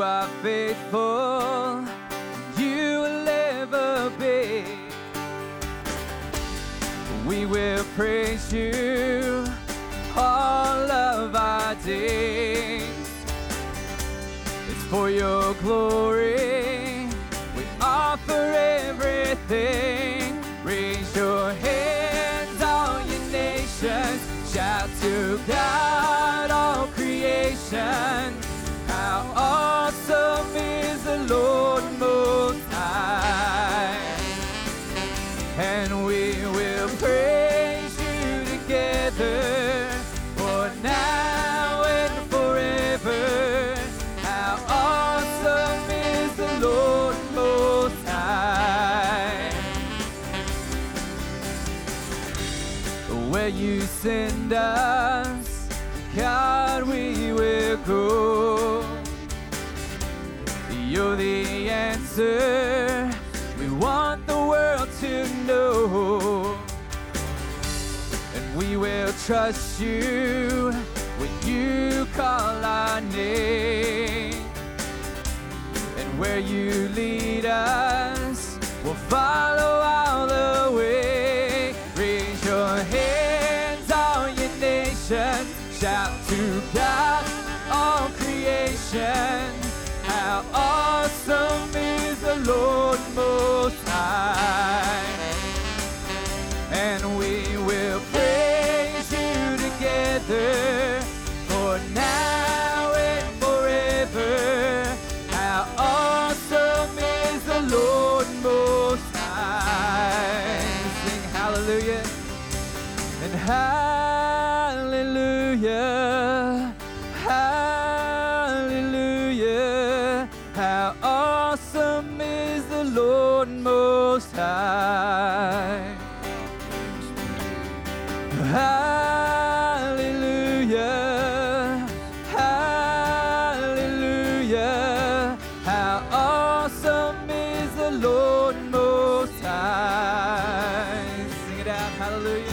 You are faithful, You will never be. We will praise You all of our days. It's for Your glory we offer everything. Raise Your hands, all Your nations. Shout to God, all creation. How awesome is the Lord Most High. And we will praise You together, for now and forever. How awesome is the Lord Most High. Where You send us, God, we will go. You're the answer we want the world to know. And we will trust You when You call our name. And where You lead us, we'll follow all the way. Raise Your hands, all Your nation. Shout to God, all creation. How awesome is the Lord Most High. And we will praise You together, for now and forever. How awesome is the Lord Most High. Sing hallelujah and hallelujah. How awesome is the Lord Most High. Hallelujah, hallelujah. How awesome is the Lord Most High. Sing it out, hallelujah.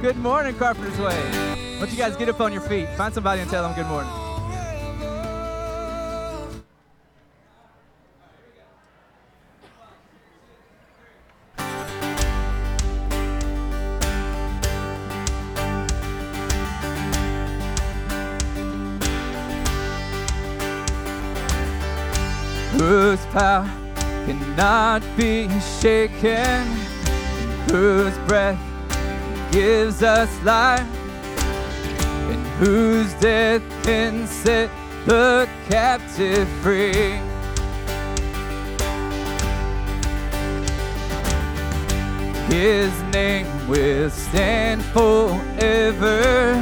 Good morning, Carpenter's Way. Why don't you guys get up on your feet, find somebody and tell them good morning. Whose power cannot be shaken, whose breath gives us life, and whose death can set the captive free. His name will stand forever,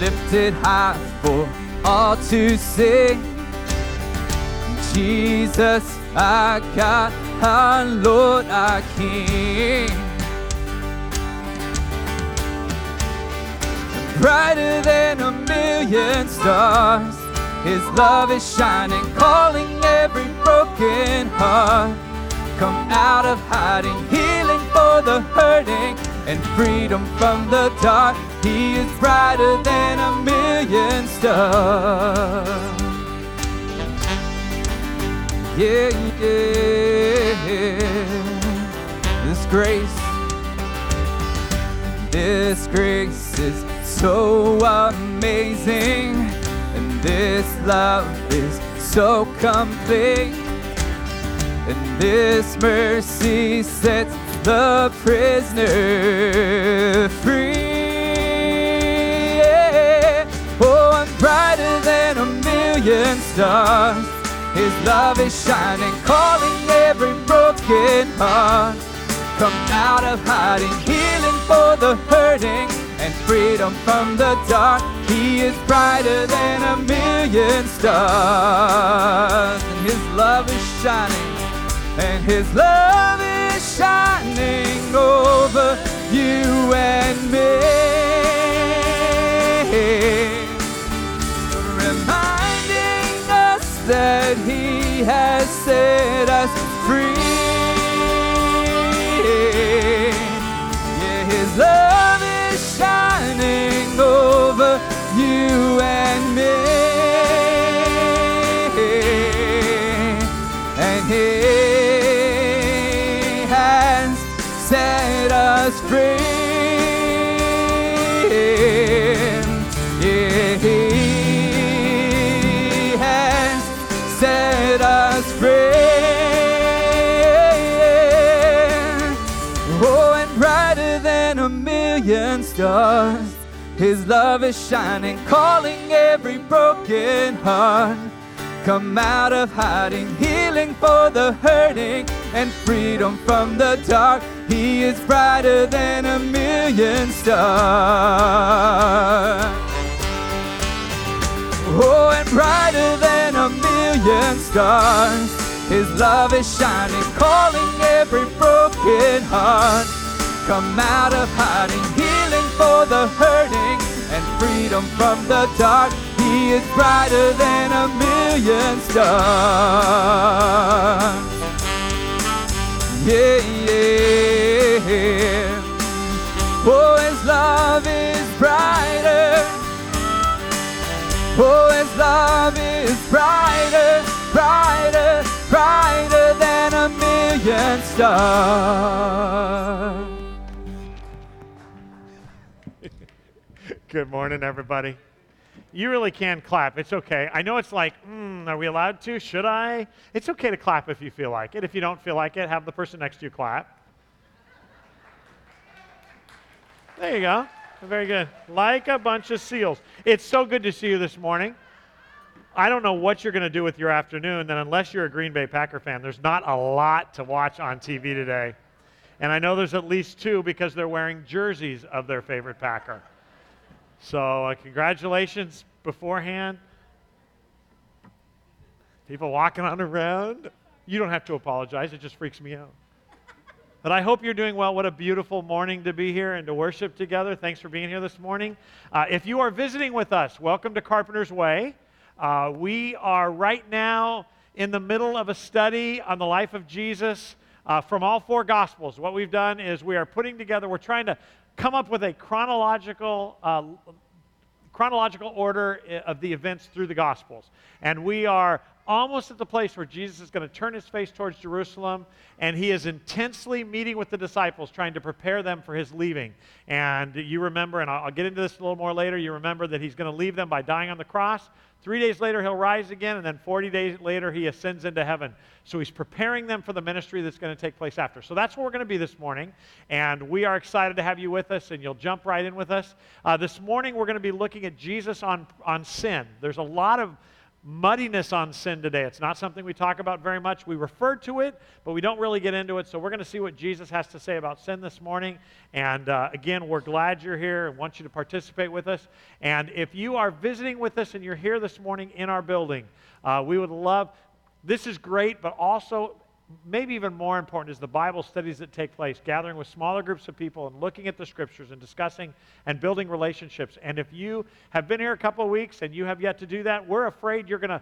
lifted high for all to see. Jesus, our God, our Lord, our King. Brighter than a million stars, His love is shining, calling every broken heart. Come out of hiding, healing for the hurting, and freedom from the dark. He is brighter than a million stars. Yeah, yeah. This grace is so amazing, and this love is so complete, and this mercy sets the prisoner free. Yeah. Oh, I'm brighter than a million stars. His love is shining, calling every broken heart. Come out of hiding, healing for the hurting, and freedom from the dark. He is brighter than a million stars. And his love is shining, and his love is shining over you and me, reminding us that he has set us free. Yeah, his love is shining over you and me, and he has set us free. Yeah, he has set us free. Stars. His love is shining, calling every broken heart. Come out of hiding, healing for the hurting, and freedom from the dark. He is brighter than a million stars. Oh, and brighter than a million stars. His love is shining, calling every broken heart. Come out of hiding, healing for the hurting, and freedom from the dark. He is brighter than a million stars. Yeah, yeah. Oh, his love is brighter. Oh, his love is brighter, brighter, brighter than a million stars. Good morning, everybody. You really can clap. It's okay. I know it's like, are we allowed to? Should I? It's okay to clap if you feel like it. If you don't feel like it, have the person next to you clap. There you go. Very good. Like a bunch of seals. It's so good to see you this morning. I don't know what you're going to do with your afternoon, then unless you're a Green Bay Packer fan, there's not a lot to watch on TV today. And I know there's at least two because they're wearing jerseys of their favorite Packer. So congratulations beforehand. People walking on around. You don't have to apologize. It just freaks me out. But I hope you're doing well. What a beautiful morning to be here and to worship together. Thanks for being here this morning. If you are visiting with us, welcome to Carpenter's Way. We are right now in the middle of a study on the life of Jesus from all four Gospels. What we've done is we are putting together, we're trying to come up with a chronological order of the events through the Gospels. And we are almost at the place where Jesus is going to turn his face towards Jerusalem, and he is intensely meeting with the disciples, trying to prepare them for his leaving. And you remember, and I'll get into this a little more later, you remember that he's going to leave them by dying on the cross. 3 days later, he'll rise again, and then 40 days later, he ascends into heaven. So he's preparing them for the ministry that's going to take place after. So that's where we're going to be this morning, and we are excited to have you with us, and you'll jump right in with us. This morning, we're going to be looking at Jesus on sin. There's a lot of muddiness on sin today. It's not something we talk about very much. We refer to it, but we don't really get into it. So we're going to see what Jesus has to say about sin this morning. And again, we're glad you're here and want you to participate with us. And if you are visiting with us and you're here this morning in our building, we would love, this is great, but also maybe even more important is the Bible studies that take place, gathering with smaller groups of people and looking at the Scriptures and discussing and building relationships. And if you have been here a couple of weeks and you have yet to do that, we're afraid you're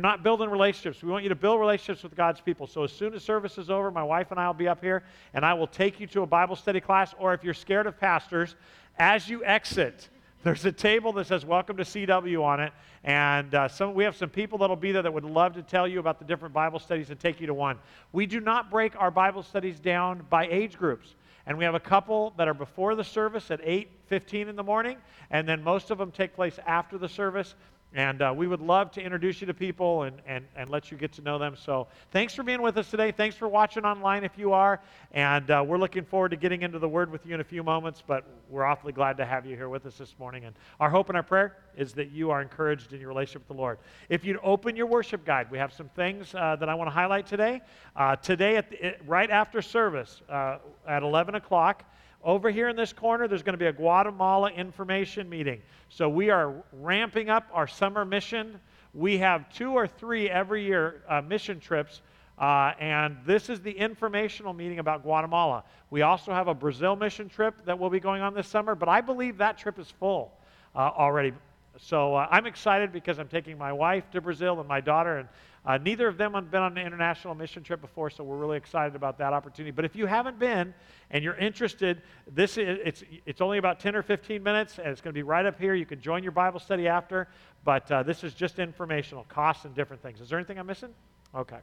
not building relationships. We want you to build relationships with God's people. So as soon as service is over, my wife and I will be up here, and I will take you to a Bible study class. Or if you're scared of pastors, as you exit, there's a table that says, "Welcome to CW" on it, and we have some people that will be there that would love to tell you about the different Bible studies and take you to one. We do not break our Bible studies down by age groups, and we have a couple that are before the service at 8:15 in the morning, and then most of them take place after the service, and we would love to introduce you to people and let you get to know them. So thanks for being with us today. Thanks for watching online if you are, and we're looking forward to getting into the Word with you in a few moments, but we're awfully glad to have you here with us this morning, and our hope and our prayer is that you are encouraged in your relationship with the Lord. If you'd open your worship guide, we have some things that I want to highlight today. Right after service at 11 o'clock, over here in this corner, there's going to be a Guatemala information meeting. So we are ramping up our summer mission. We have 2 or 3 every year mission trips, and this is the informational meeting about Guatemala. We also have a Brazil mission trip that will be going on this summer, but I believe that trip is full already. So I'm excited because I'm taking my wife to Brazil and my daughter, and neither of them have been on an international mission trip before, so we're really excited about that opportunity. But if you haven't been and you're interested, it's only about 10 or 15 minutes, and it's going to be right up here. You can join your Bible study after, but this is just informational, costs and different things. Is there anything I'm missing? Okay.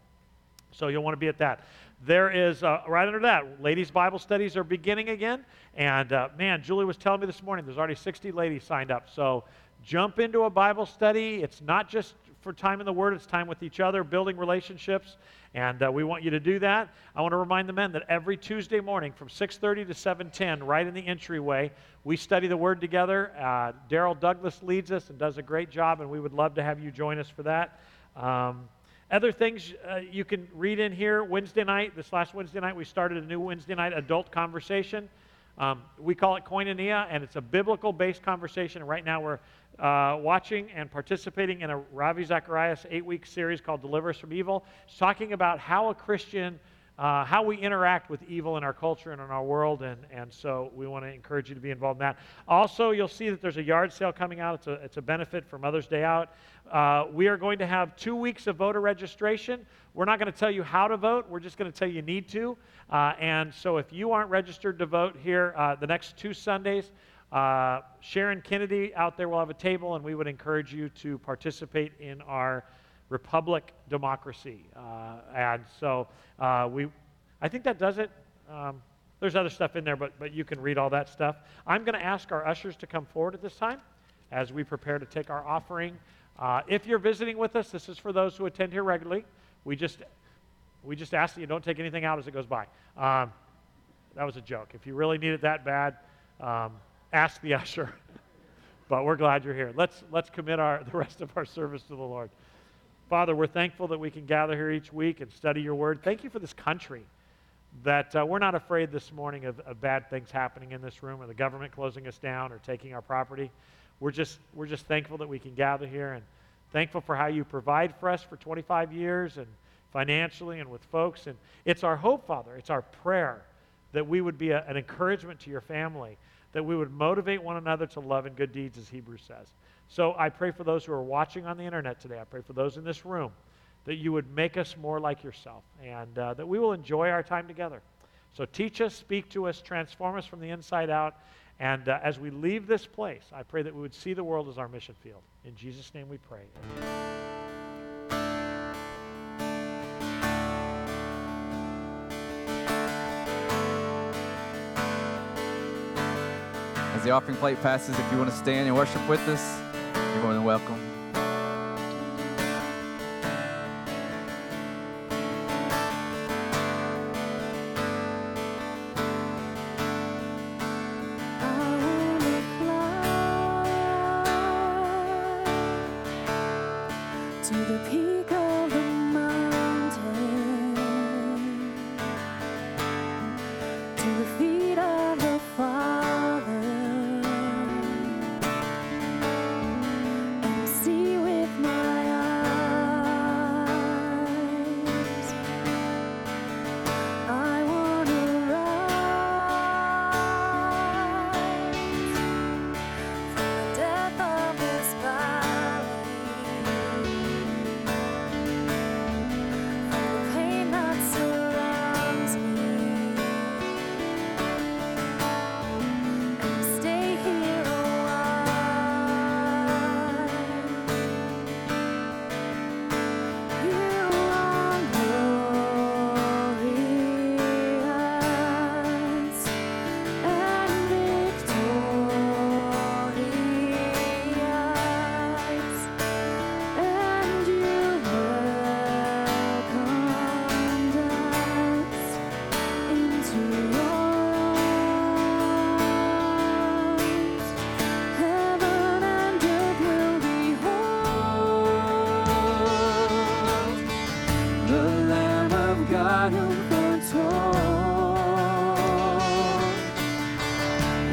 So you'll want to be at that. There is, right under that, ladies' Bible studies are beginning again. And, man, Julie was telling me this morning there's already 60 ladies signed up. So jump into a Bible study. It's not just for time in the Word, it's time with each other, building relationships, and we want you to do that. I want to remind the men that every Tuesday morning from 6:30 to 7:10, right in the entryway, we study the Word together. Daryl Douglas leads us and does a great job, and we would love to have you join us for that. Other things you can read in here. Wednesday night, this last Wednesday night, we started a new Wednesday night adult conversation. We call it Koinonia, and it's a biblical-based conversation. Right now we're watching and participating in a Ravi Zacharias 8-week series called Deliver Us From Evil. It's talking about how a Christian, how we interact with evil in our culture and in our world, and so we want to encourage you to be involved in that. Also, you'll see that there's a yard sale coming out. It's a benefit for Mother's Day out. We are going to have 2 weeks of voter registration. We're not going to tell you how to vote. We're just going to tell you need to, and so if you aren't registered to vote here the next 2 Sundays, Sharon Kennedy out there will have a table, and we would encourage you to participate in our Republic democracy, and so I think that does it. There's other stuff in there, but you can read all that stuff. I'm going to ask our ushers to come forward at this time as we prepare to take our offering. If you're visiting with us, this is for those who attend here regularly. We just ask that you don't take anything out as it goes by. That was a joke. If you really need it that bad, ask the usher. But we're glad you're here. Let's commit the rest of our service to the Lord. Father, we're thankful that we can gather here each week and study your word. Thank you for this country, that we're not afraid this morning of bad things happening in this room or the government closing us down or taking our property. We're just thankful that we can gather here and thankful for how you provide for us for 25 years and financially and with folks. And it's our hope, Father, it's our prayer that we would be an encouragement to your family, that we would motivate one another to love and good deeds, as Hebrews says. So I pray for those who are watching on the internet today. I pray for those in this room that you would make us more like yourself and that we will enjoy our time together. So teach us, speak to us, transform us from the inside out. And as we leave this place, I pray that we would see the world as our mission field. In Jesus' name we pray. Amen. As the offering plate passes, if you want to stand and worship with us, you're more than welcome.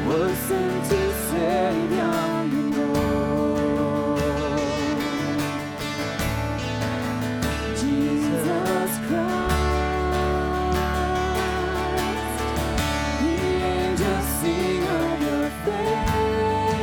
was sent to save young and old. Jesus Christ, the angels sing of your fame.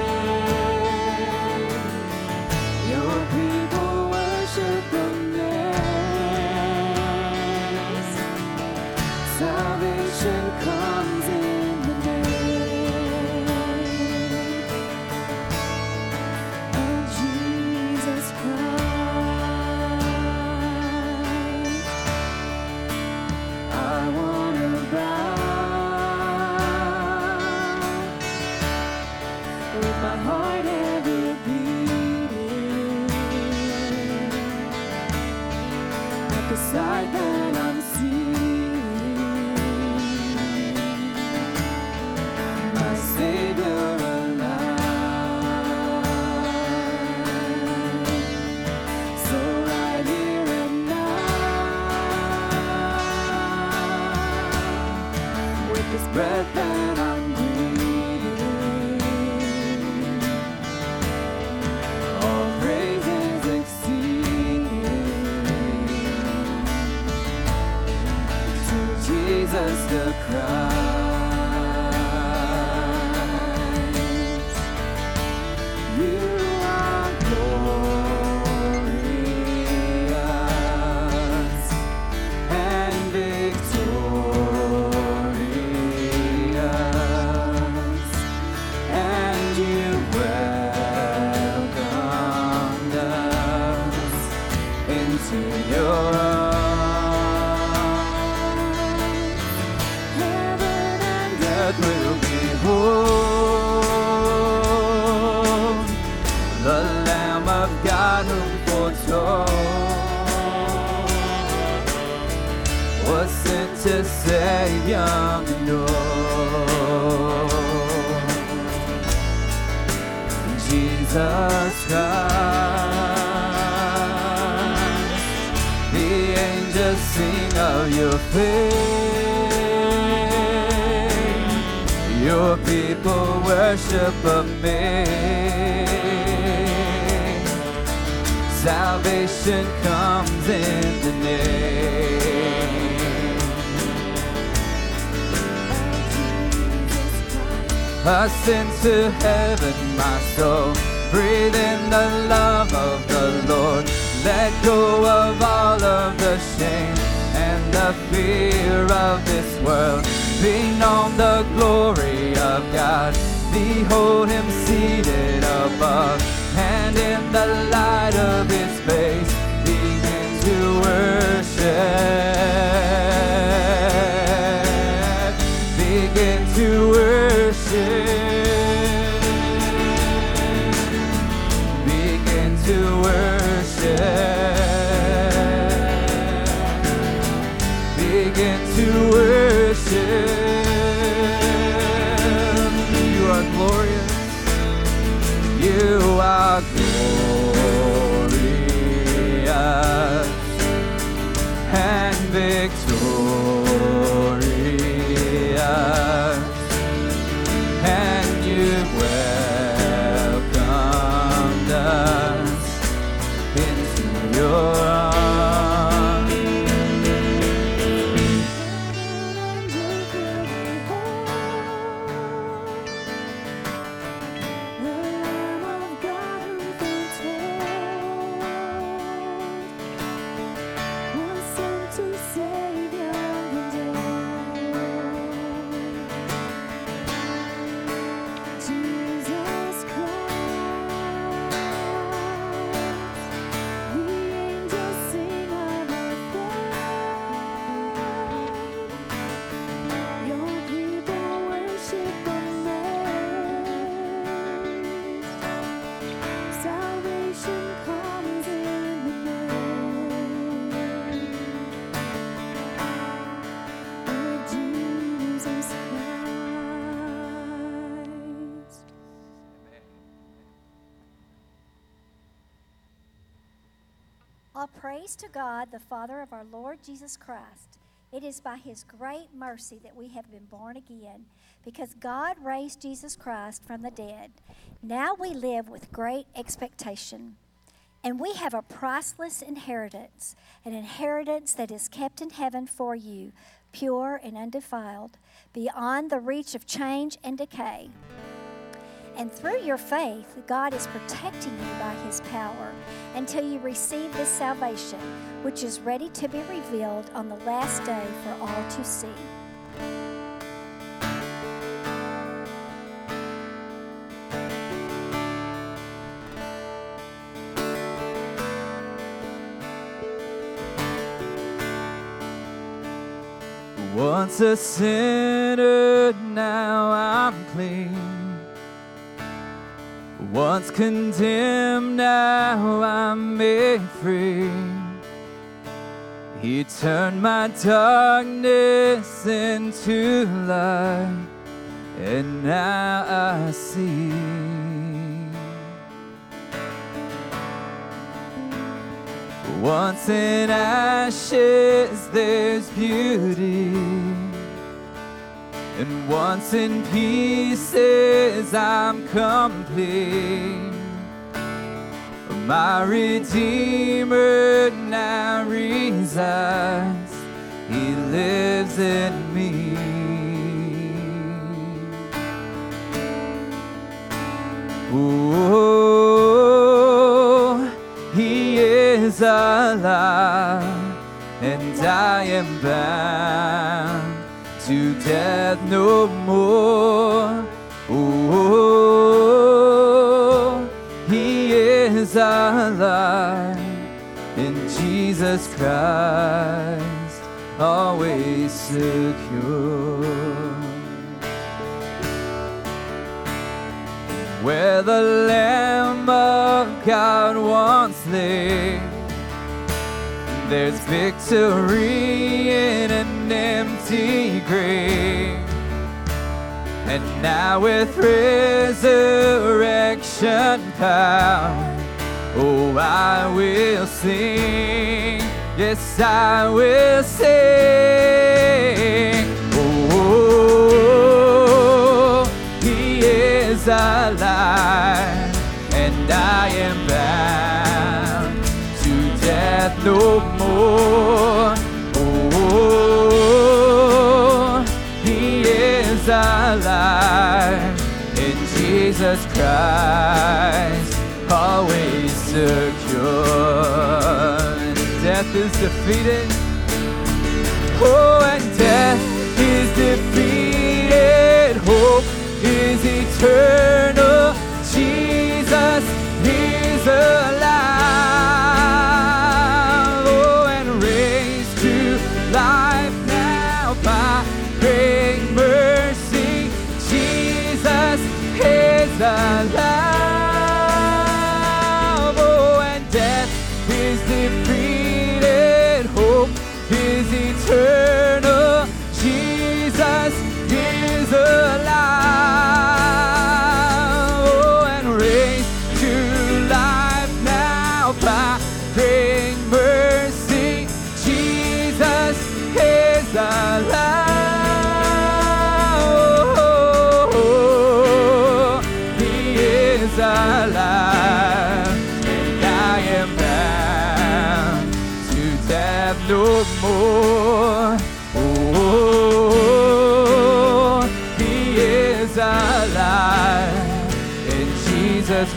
Your people worship the name. Salvation comes in. All praise to God, the Father of our Lord Jesus Christ. It is by his great mercy that we have been born again, because God raised Jesus Christ from the dead. Now we live with great expectation, and we have a priceless inheritance, an inheritance that is kept in heaven for you, pure and undefiled, beyond the reach of change and decay. And through your faith, God is protecting you by his power until you receive this salvation, which is ready to be revealed on the last day for all to see. Once a sinner, now I'm clean. Once condemned, now I'm made free. He turned my darkness into light, and now I see. Once in ashes, there's beauty. And once in pieces, I'm complete. My Redeemer now resides. He lives in me. Oh, he is alive, and I am bound to death no more. Oh, he is our life, in Jesus Christ, always secure. Where the Lamb of God once lay, there's victory in an empty grave. And now with resurrection power, oh, I will sing. Yes, I will sing. Oh, he is alive, and I am bound to death no more. Oh, he is alive, in Jesus Christ, always secure. Death is defeated. Oh, and death is defeated. Hope is eternal. Jesus is alive. Alive. Oh, and death is defeated, hope is eternal, Jesus is alive. Oh, and raised to life now by great mercy, Jesus is alive.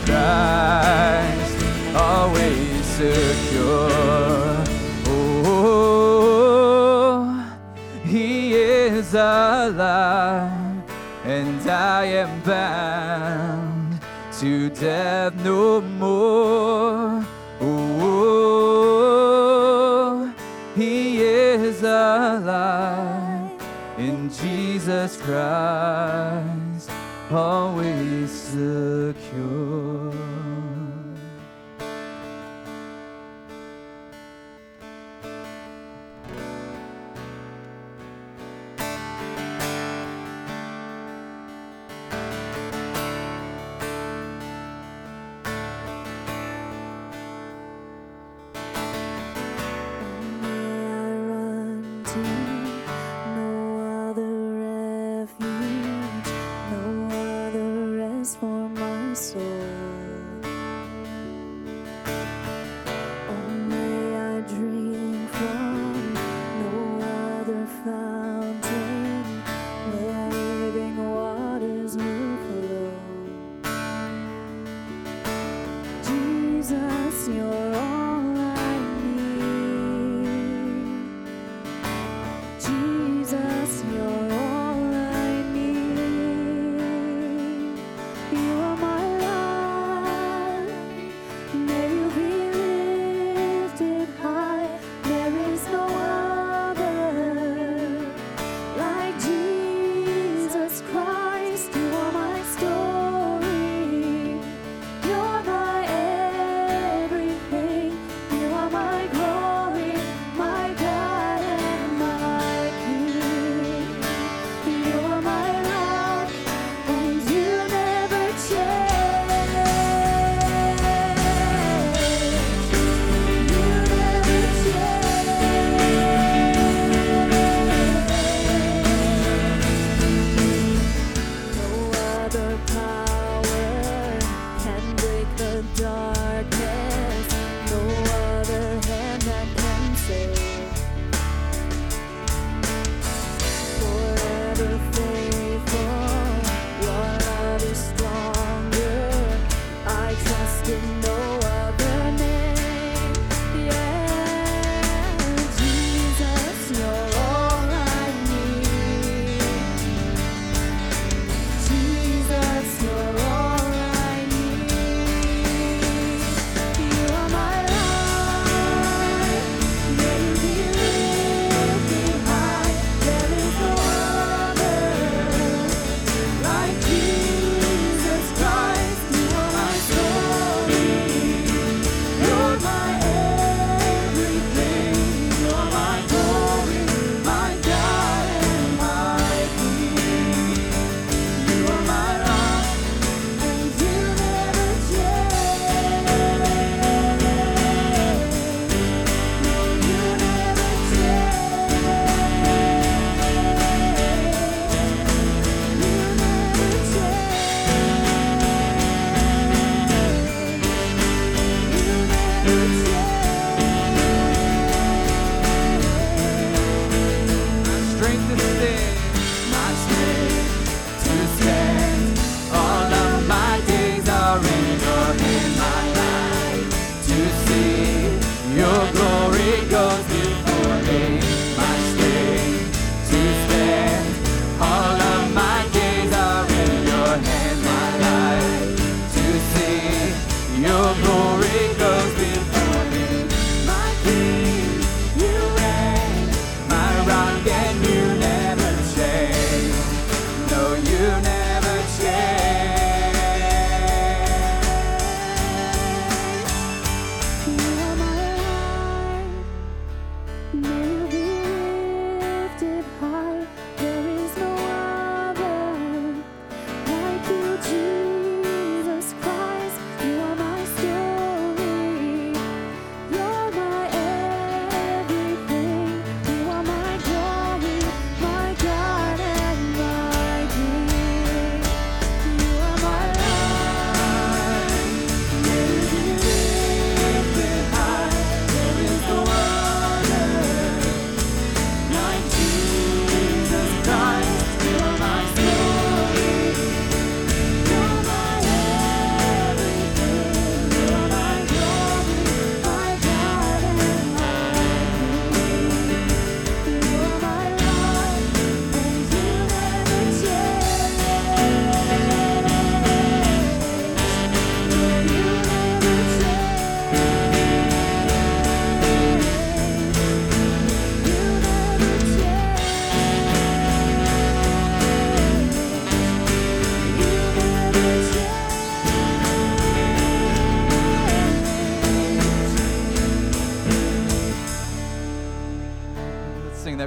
Christ, always secure. Oh, he is alive, and I am bound to death no more. Oh, he is alive, in Jesus Christ, always secure. I run to you.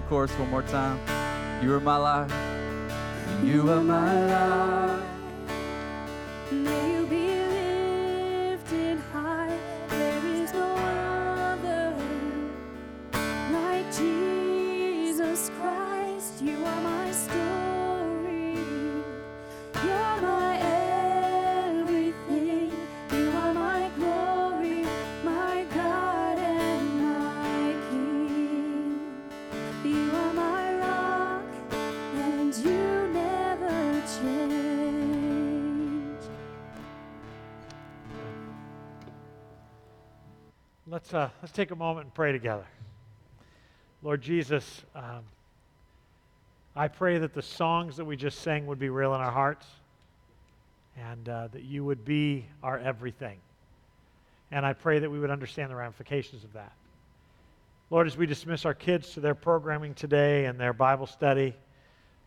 Chorus one more time. You are my life. You are my life. May you be lifted high. There is no other like Jesus Christ. You are my story. You're my everything. You are my glory, my God and my King. You are my rock, and you never change. Let's take a moment and pray together. Lord Jesus, I pray that the songs that we just sang would be real in our hearts, and that you would be our everything. And I pray that we would understand the ramifications of that. Lord, as we dismiss our kids to their programming today and their Bible study,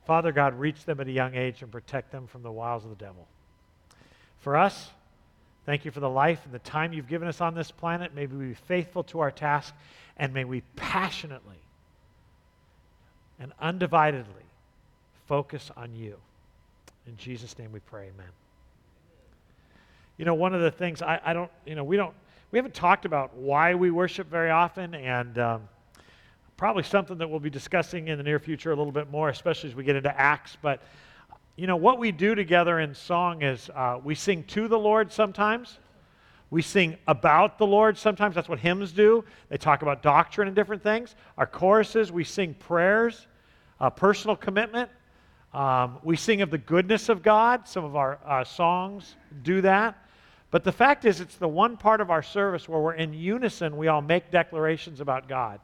Father God, reach them at a young age and protect them from the wiles of the devil. For us, thank you for the life and the time you've given us on this planet. May we be faithful to our task, and may we passionately and undividedly focus on you. In Jesus' name we pray, amen. You know, one of the things we haven't talked about why we worship very often, and probably something that we'll be discussing in the near future a little bit more, especially as we get into Acts, but you know, what we do together in song is we sing to the Lord sometimes. We sing about the Lord sometimes. That's what hymns do. They talk about doctrine and different things. Our choruses, we sing prayers, personal commitment. We sing of the goodness of God. Some of our songs do that. But the fact is, it's the one part of our service where we're in unison. We all make declarations about God.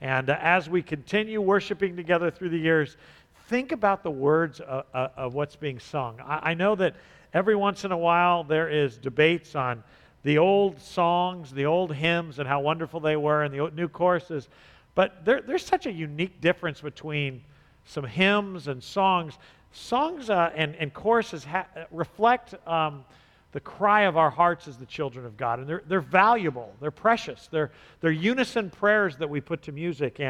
And as we continue worshiping together through the years, think about the words of what's being sung. I know that every once in a while there is debates on the old songs, the old hymns, and how wonderful they were, and the new choruses. But there's such a unique difference between some hymns and songs. Songs and choruses reflect the cry of our hearts as the children of God, and they're valuable. They're precious. They're unison prayers that we put to music,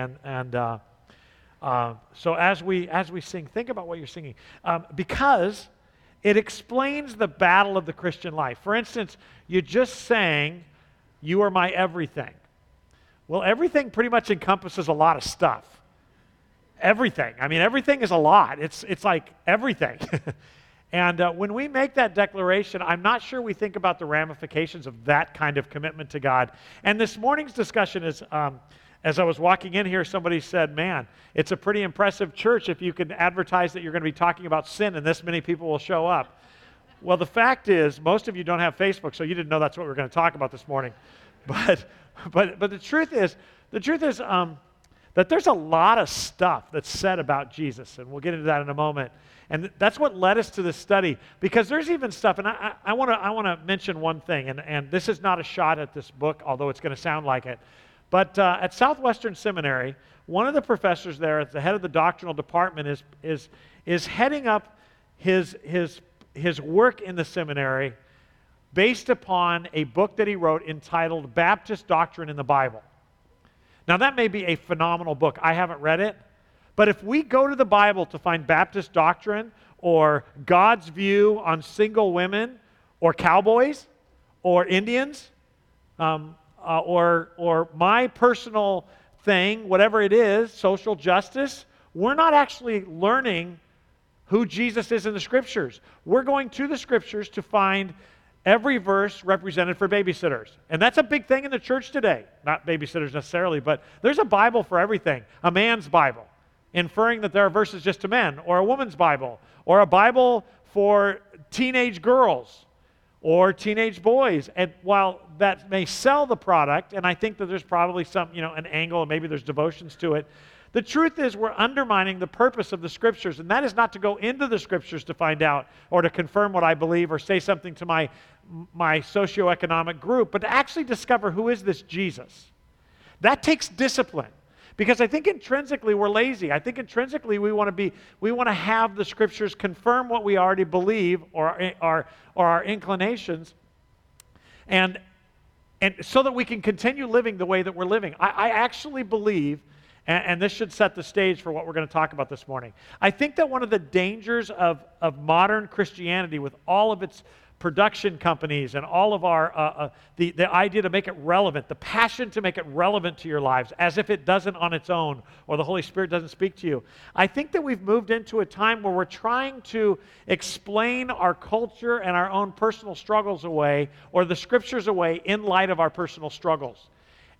so as we sing, think about what you're singing, because it explains the battle of the Christian life. For instance, you just sang, "You are my everything." Well, everything pretty much encompasses a lot of stuff. Everything. I mean, everything is a lot. It's like everything. And when we make that declaration, I'm not sure we think about the ramifications of that kind of commitment to God. And this morning's discussion is. As I was walking in here, somebody said, man, it's a pretty impressive church if you can advertise that you're going to be talking about sin and this many people will show up. Well, the fact is, most of you don't have Facebook, so you didn't know that's what we're going to talk about this morning. But the truth is that there's a lot of stuff that's said about Jesus, and we'll get into that in a moment. And that's what led us to this study, because there's even stuff, and I want to mention one thing, and this is not a shot at this book, although it's going to sound like it. But at Southwestern Seminary, one of the professors there, at the head of the doctrinal department, is heading up his work in the seminary based upon a book that he wrote entitled Baptist Doctrine in the Bible. Now, that may be a phenomenal book. I haven't read it. But if we go to the Bible to find Baptist doctrine or God's view on single women or cowboys or Indians, or my personal thing, whatever it is, social justice, we're not actually learning who Jesus is in the Scriptures. We're going to the Scriptures to find every verse represented for babysitters. And that's a big thing in the church today. Not babysitters necessarily, but there's a Bible for everything. A man's Bible, inferring that there are verses just to men, or a woman's Bible, or a Bible for teenage girls, or teenage boys. And while that may sell the product, and I think that there's probably some, an angle, and maybe there's devotions to it, the truth is we're undermining the purpose of the Scriptures, and that is not to go into the Scriptures to find out or to confirm what I believe or say something to my socioeconomic group, but to actually discover who is this Jesus. That takes discipline, because I think intrinsically we're lazy. I think intrinsically we want to have the Scriptures confirm what we already believe or our inclinations, and so that we can continue living the way that we're living. I actually believe, and this should set the stage for what we're going to talk about this morning, I think that one of the dangers of modern Christianity, with all of its production companies and all of our the idea to make it relevant, the passion to make it relevant to your lives, as if it doesn't on its own or the Holy Spirit doesn't speak to you. I think that we've moved into a time where we're trying to explain our culture and our own personal struggles away, or the Scriptures away, in light of our personal struggles.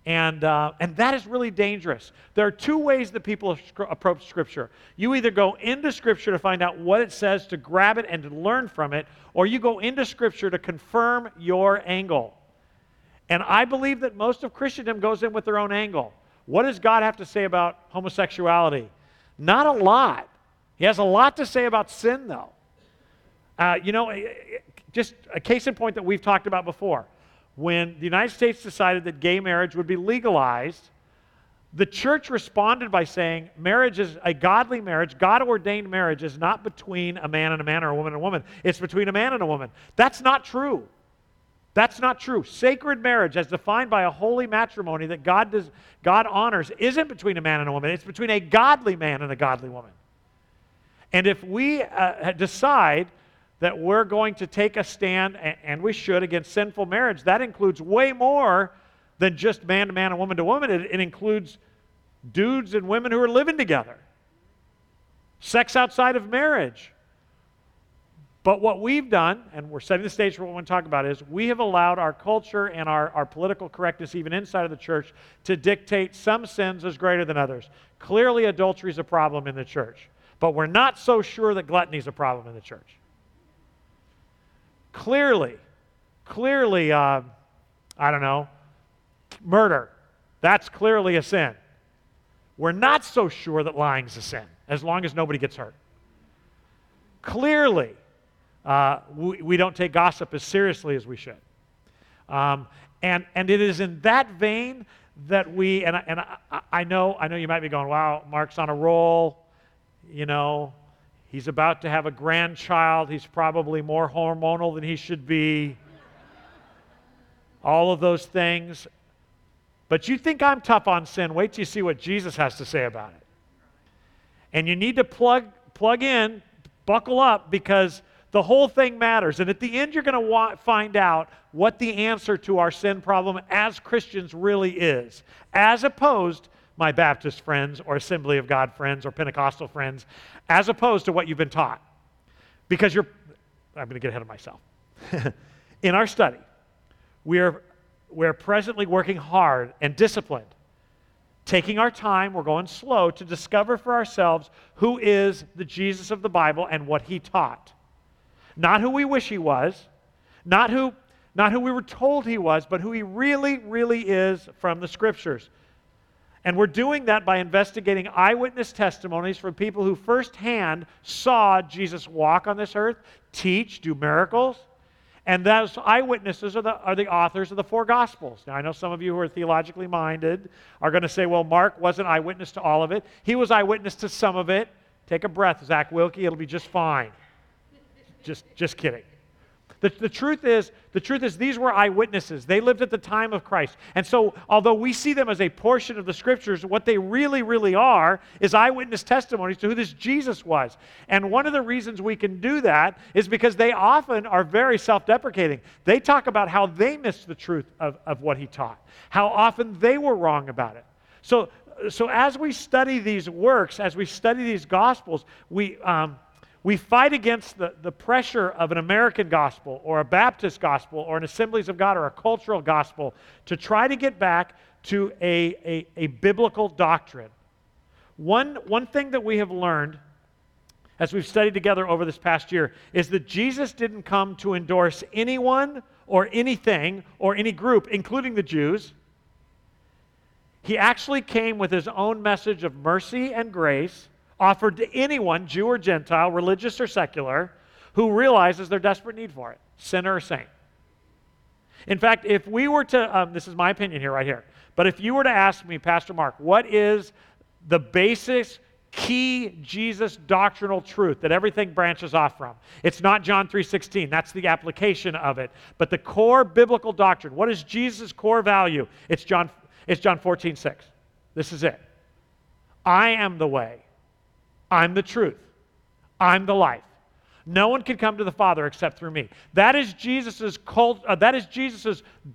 And that is really dangerous. There are two ways that people approach Scripture. You either go into Scripture to find out what it says, to grab it and to learn from it, or you go into Scripture to confirm your angle. And I believe that most of Christendom goes in with their own angle. What does God have to say about homosexuality? Not a lot. He has a lot to say about sin, though. Just a case in point that we've talked about before. When the United States decided that gay marriage would be legalized, the church responded by saying, marriage is a godly marriage, God-ordained marriage is not between a man and a man or a woman and a woman. It's between a man and a woman. That's not true. That's not true. Sacred marriage, as defined by a holy matrimony that God honors, isn't between a man and a woman. It's between a godly man and a godly woman. And if we decide that we're going to take a stand, and we should, against sinful marriage, that includes way more than just man to man and woman to woman. It includes dudes and women who are living together. Sex outside of marriage. But what we've done, and we're setting the stage for what we want to talk about, is we have allowed our culture and our political correctness, even inside of the church, to dictate some sins as greater than others. Clearly, adultery is a problem in the church. But we're not so sure that gluttony is a problem in the church. Clearly, I don't know, murder, that's clearly a sin. We're not so sure that lying's a sin, as long as nobody gets hurt. Clearly, we don't take gossip as seriously as we should. And it is in that vein that we, I know you might be going, wow, Mark's on a roll, you know, he's about to have a grandchild, he's probably more hormonal than he should be, all of those things. But you think I'm tough on sin, wait till you see what Jesus has to say about it. And you need to plug in, buckle up, because the whole thing matters. And at the end, you're going to find out what the answer to our sin problem as Christians really is, as opposed, my Baptist friends or Assembly of God friends or Pentecostal friends, as opposed to what you've been taught. Because I'm going to get ahead of myself. In our study, we're presently working hard and disciplined, taking our time, we're going slow, to discover for ourselves who is the Jesus of the Bible and what he taught. Not who we wish he was, not who we were told he was, but who he really, really is from the Scriptures. And we're doing that by investigating eyewitness testimonies from people who firsthand saw Jesus walk on this earth, teach, do miracles. And those eyewitnesses are the authors of the four Gospels. Now, I know some of you who are theologically minded are going to say, well, Mark wasn't eyewitness to all of it. He was eyewitness to some of it. Take a breath, Zach Wilkie. It'll be just fine. Just kidding. The truth is these were eyewitnesses. They lived at the time of Christ. And so, although we see them as a portion of the Scriptures, what they really, really are is eyewitness testimonies to who this Jesus was. And one of the reasons we can do that is because they often are very self-deprecating. They talk about how they missed the truth of what he taught, how often they were wrong about it. So as we study these works, as we study these Gospels, we fight against the pressure of an American gospel or a Baptist gospel or an Assemblies of God or a cultural gospel to try to get back to a biblical doctrine. One thing that we have learned as we've studied together over this past year is that Jesus didn't come to endorse anyone or anything or any group, including the Jews. He actually came with his own message of mercy and grace, offered to anyone, Jew or Gentile, religious or secular, who realizes their desperate need for it, sinner or saint. In fact, if we were to, this is my opinion here, right here, but if you were to ask me, Pastor Mark, what is the basis, key Jesus doctrinal truth that everything branches off from? It's not John 3:16. That's the application of it. But the core biblical doctrine, what is Jesus' core value? It's John 14:6. This is it. I am the way. I'm the truth. I'm the life. No one can come to the Father except through me. That is Jesus's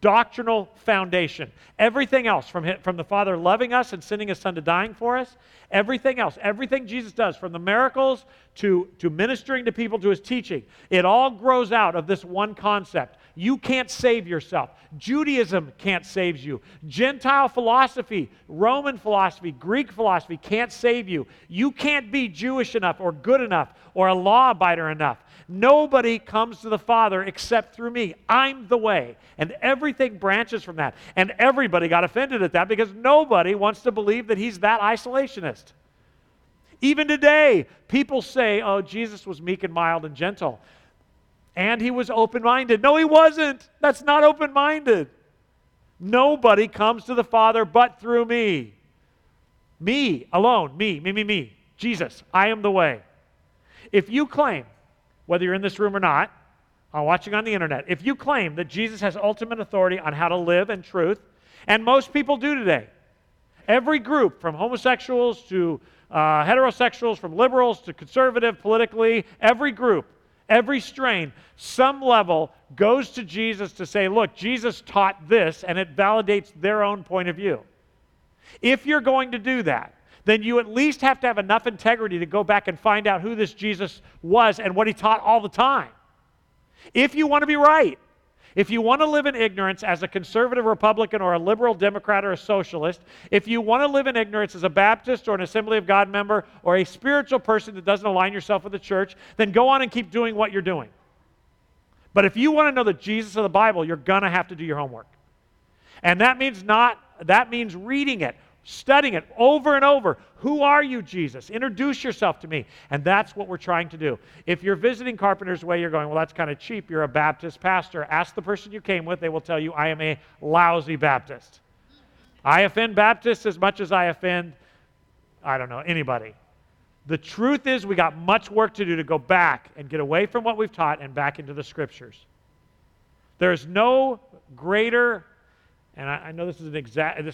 doctrinal foundation. Everything else, from the Father loving us and sending his Son to dying for us, everything else, everything Jesus does, from the miracles to ministering to people to his teaching, it all grows out of this one concept. You can't save yourself. Judaism can't save you. Gentile philosophy, Roman philosophy, Greek philosophy can't save you. You can't be Jewish enough or good enough or a law-abider enough. Nobody comes to the Father except through me. I'm the way. And everything branches from that. And everybody got offended at that because nobody wants to believe that he's that isolationist. Even today, people say, oh, Jesus was meek and mild and gentle. And he was open-minded. No, he wasn't. That's not open-minded. Nobody comes to the Father but through me. Me alone. Me. Jesus, I am the way. If you claim, whether you're in this room or not, or watching on the internet, if you claim that Jesus has ultimate authority on how to live in truth, and most people do today, every group from homosexuals to heterosexuals, from liberals to conservative politically, every group, every strain, some level goes to Jesus to say, look, Jesus taught this, and it validates their own point of view. If you're going to do that, then you at least have to have enough integrity to go back and find out who this Jesus was and what he taught all the time. If you want to be right, if you want to live in ignorance as a conservative Republican or a liberal Democrat or a socialist, if you want to live in ignorance as a Baptist or an Assembly of God member or a spiritual person that doesn't align yourself with the church, then go on and keep doing what you're doing. But if you want to know the Jesus of the Bible, you're going to have to do your homework. And that means reading it, studying it over and over. Who are you, Jesus? Introduce yourself to me. And that's what we're trying to do. If you're visiting Carpenter's Way, you're going, well, that's kind of cheap. You're a Baptist pastor. Ask the person you came with. They will tell you, I am a lousy Baptist. I offend Baptists as much as I offend, anybody. The truth is we got much work to do to go back and get away from what we've taught and back into the Scriptures. There's no greater... And I know this is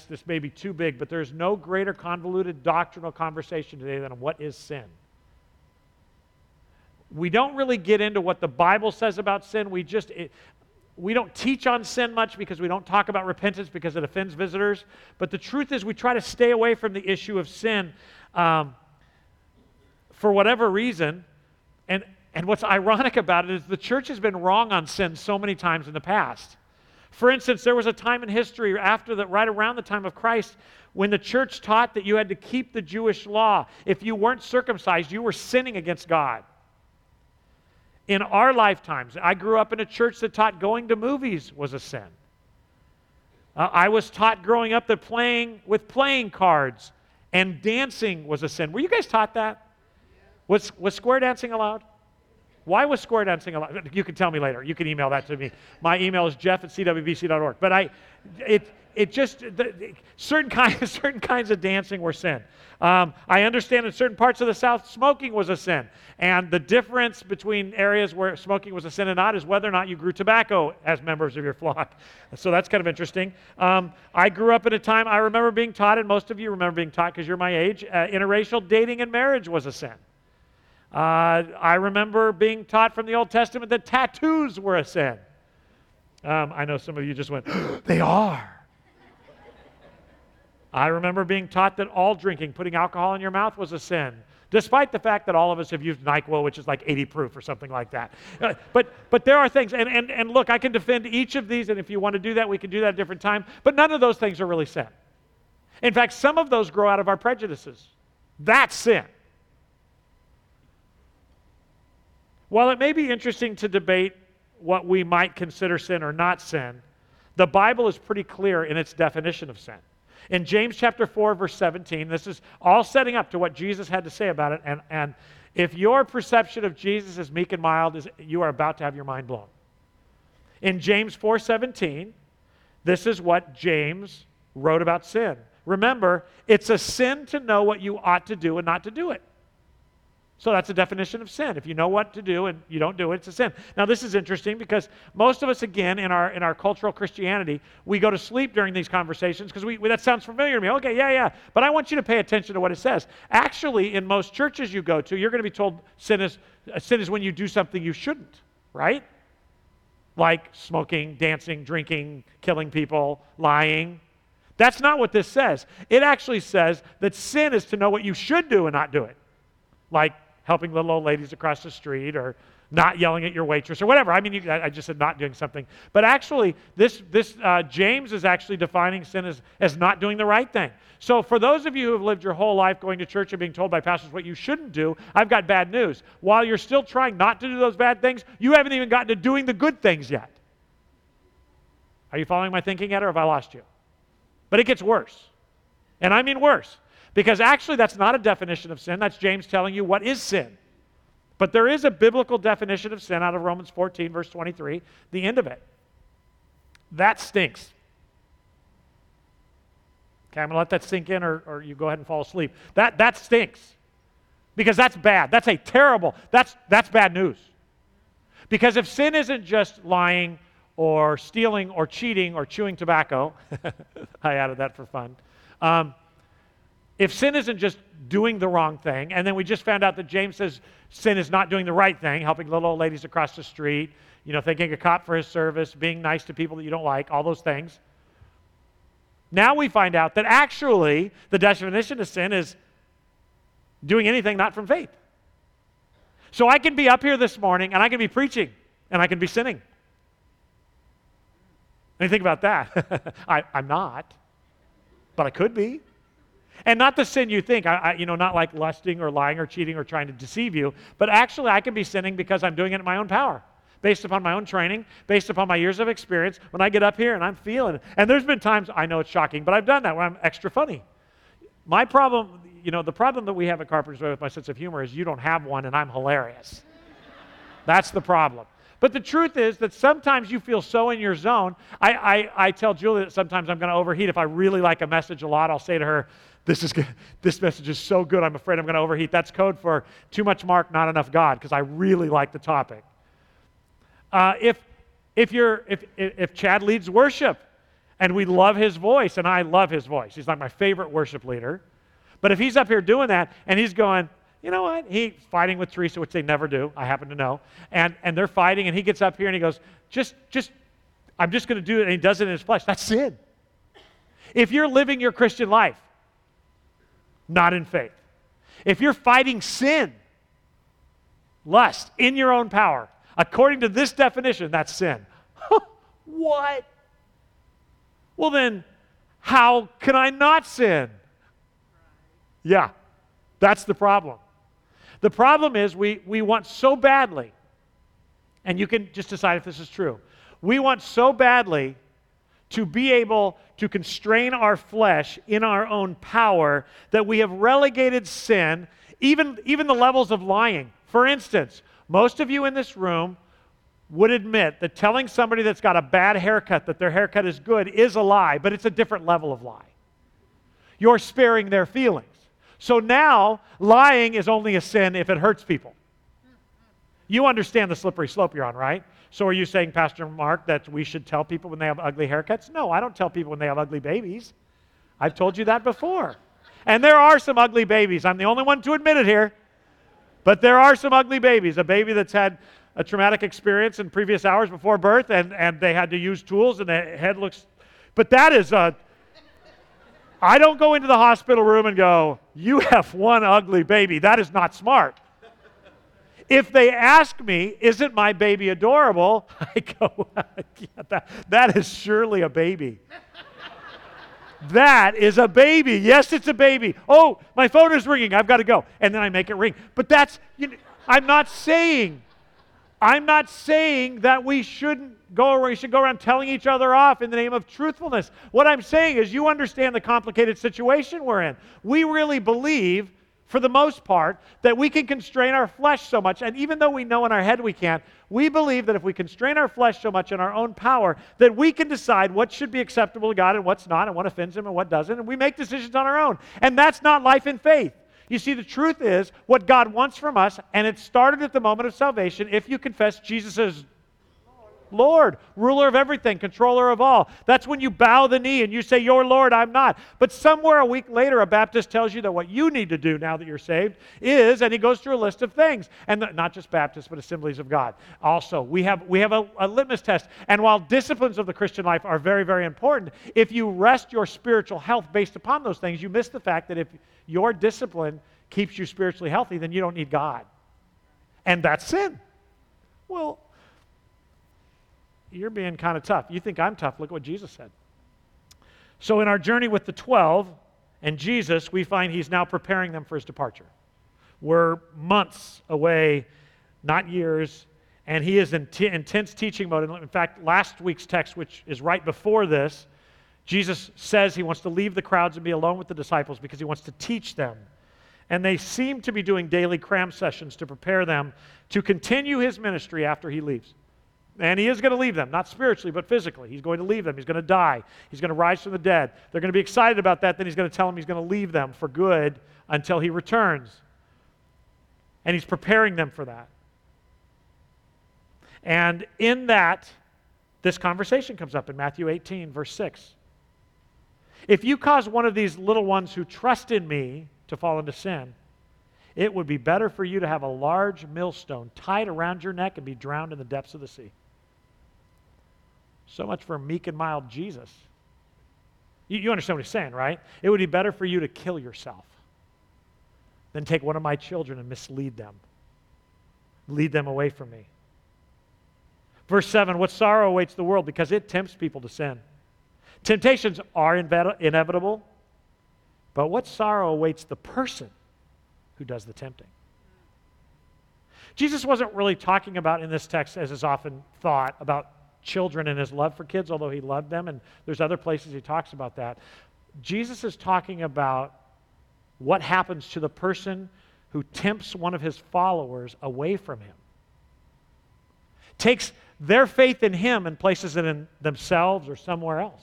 this may be too big, but there's no greater convoluted doctrinal conversation today than what is sin. We don't really get into what the Bible says about sin. We don't teach on sin much because we don't talk about repentance because it offends visitors. But the truth is we try to stay away from the issue of sin for whatever reason. And what's ironic about it is the church has been wrong on sin so many times in the past. For instance, there was a time in history right around the time of Christ when the church taught that you had to keep the Jewish law. If you weren't circumcised, you were sinning against God. In our lifetimes, I grew up in a church that taught going to movies was a sin. I was taught growing up that playing cards and dancing was a sin. Were you guys taught that? Was square dancing allowed? Why was square dancing allowed? You can tell me later. You can email that to me. My email is jeff@cwbc.org. But certain kinds of dancing were sin. I understand in certain parts of the South, smoking was a sin. And the difference between areas where smoking was a sin and not is whether or not you grew tobacco as members of your flock. So that's kind of interesting. I grew up at a time I remember being taught, and most of you remember being taught because you're my age, interracial dating and marriage was a sin. I remember being taught from the Old Testament that tattoos were a sin. I know some of you just went, they are. I remember being taught that all drinking, putting alcohol in your mouth, was a sin, despite the fact that all of us have used NyQuil, which is like 80 proof or something like that. But there are things, and look, I can defend each of these, and if you want to do that, we can do that at a different time, but none of those things are really sin. In fact, some of those grow out of our prejudices. That's sin. While it may be interesting to debate what we might consider sin or not sin, the Bible is pretty clear in its definition of sin. In James chapter 4, verse 17, this is all setting up to what Jesus had to say about it, and if your perception of Jesus as meek and mild, you are about to have your mind blown. In James 4:17, this is what James wrote about sin. Remember, it's a sin to know what you ought to do and not to do it. So that's a definition of sin. If you know what to do and you don't do it, it's a sin. Now this is interesting because most of us, again, in our cultural Christianity, we go to sleep during these conversations because that sounds familiar to me. Okay, yeah. But I want you to pay attention to what it says. Actually, in most churches you go to, you're going to be told sin is when you do something you shouldn't, right? Like smoking, dancing, drinking, killing people, lying. That's not what this says. It actually says that sin is to know what you should do and not do it. Like helping little old ladies across the street or not yelling at your waitress or whatever. I mean, I just said not doing something. But actually, this James is actually defining sin as not doing the right thing. So for those of you who have lived your whole life going to church and being told by pastors what you shouldn't do, I've got bad news. While you're still trying not to do those bad things, you haven't even gotten to doing the good things yet. Are you following my thinking yet, or have I lost you? But it gets worse. And I mean worse. Because actually, that's not a definition of sin. That's James telling you what is sin. But there is a biblical definition of sin out of Romans 14, verse 23, the end of it. That stinks. Okay, I'm going to let that sink in, or you go ahead and fall asleep. That stinks. Because that's bad. That's a terrible, that's bad news. Because if sin isn't just lying or stealing or cheating or chewing tobacco, I added that for fun, if sin isn't just doing the wrong thing, and then we just found out that James says sin is not doing the right thing, helping little old ladies across the street, thanking a cop for his service, being nice to people that you don't like, all those things. Now we find out that actually the definition of sin is doing anything not from faith. So I can be up here this morning, and I can be preaching, and I can be sinning. And you think about that. I'm not, but I could be. And not the sin you think, not like lusting or lying or cheating or trying to deceive you, but actually I can be sinning because I'm doing it in my own power, based upon my own training, based upon my years of experience. When I get up here and I'm feeling it, and there's been times, I know it's shocking, but I've done that where I'm extra funny. My problem, the problem that we have at Carpenter's Way with my sense of humor is you don't have one and I'm hilarious. That's the problem. But the truth is that sometimes you feel so in your zone. I tell Julie that sometimes I'm going to overheat. If I really like a message a lot, I'll say to her, this message is so good, I'm afraid I'm going to overheat. That's code for too much Mark, not enough God, because I really like the topic. If Chad leads worship, and we love his voice, and I love his voice, he's like my favorite worship leader, but if he's up here doing that, and he's going, you know what, he's fighting with Teresa, which they never do, I happen to know, and they're fighting, and he gets up here and he goes, I'm just going to do it, and he does it in his flesh, that's sin. If you're living your Christian life, not in faith. If you're fighting sin, lust, in your own power, according to this definition, that's sin. What? Well then, how can I not sin? Yeah, that's the problem. The problem is we want so badly, and you can just decide if this is true, we want so badly to be able to constrain our flesh in our own power that we have relegated sin, even the levels of lying. For instance, most of you in this room would admit that telling somebody that's got a bad haircut that their haircut is good is a lie, but it's a different level of lie. You're sparing their feelings. So now, lying is only a sin if it hurts people. You understand the slippery slope you're on, right? So are you saying, Pastor Mark, that we should tell people when they have ugly haircuts? No, I don't tell people when they have ugly babies. I've told you that before. And there are some ugly babies. I'm the only one to admit it here. But there are some ugly babies. A baby that's had a traumatic experience in previous hours before birth, and they had to use tools, and the head looks... But that is a... I don't go into the hospital room and go, you have one ugly baby. That is not smart. If they ask me, isn't my baby adorable? I go, yeah, that is surely a baby. That is a baby. Yes, it's a baby. Oh, my phone is ringing. I've got to go. And then I make it ring. But that's, I'm not saying that we should go around telling each other off in the name of truthfulness. What I'm saying is you understand the complicated situation we're in. We really believe, for the most part, that we can constrain our flesh so much, and even though we know in our head we can't, we believe that if we constrain our flesh so much in our own power, that we can decide what should be acceptable to God and what's not, and what offends Him and what doesn't, and we make decisions on our own. And that's not life in faith. You see, the truth is, what God wants from us, and it started at the moment of salvation, if you confess Jesus as Lord, ruler of everything, controller of all. That's when you bow the knee and you say, "You're Lord, I'm not." But somewhere a week later, a Baptist tells you that what you need to do now that you're saved is, and he goes through a list of things, and not just Baptists, but Assemblies of God. Also, we have a litmus test, and while disciplines of the Christian life are very, very important, if you rest your spiritual health based upon those things, you miss the fact that if your discipline keeps you spiritually healthy, then you don't need God. And that's sin. Well, you're being kind of tough. You think I'm tough. Look what Jesus said. So in our journey with the 12 and Jesus, we find he's now preparing them for his departure. We're months away, not years, and he is in intense teaching mode. In fact, last week's text, which is right before this, Jesus says he wants to leave the crowds and be alone with the disciples because he wants to teach them. And they seem to be doing daily cram sessions to prepare them to continue his ministry after he leaves. And he is going to leave them, not spiritually, but physically. He's going to leave them. He's going to die. He's going to rise from the dead. They're going to be excited about that. Then he's going to tell them he's going to leave them for good until he returns. And he's preparing them for that. And in that, this conversation comes up in Matthew 18, verse 6. If you cause one of these little ones who trust in me to fall into sin, it would be better for you to have a large millstone tied around your neck and be drowned in the depths of the sea. So much for meek and mild Jesus. You understand what he's saying, right? It would be better for you to kill yourself than take one of my children and mislead them, lead them away from me. Verse 7, what sorrow awaits the world because it tempts people to sin. Temptations are inevitable, but what sorrow awaits the person who does the tempting? Jesus wasn't really talking about in this text, as is often thought, about children and his love for kids, although he loved them, and there's other places he talks about that. Jesus is talking about what happens to the person who tempts one of his followers away from him, takes their faith in him and places it in themselves or somewhere else.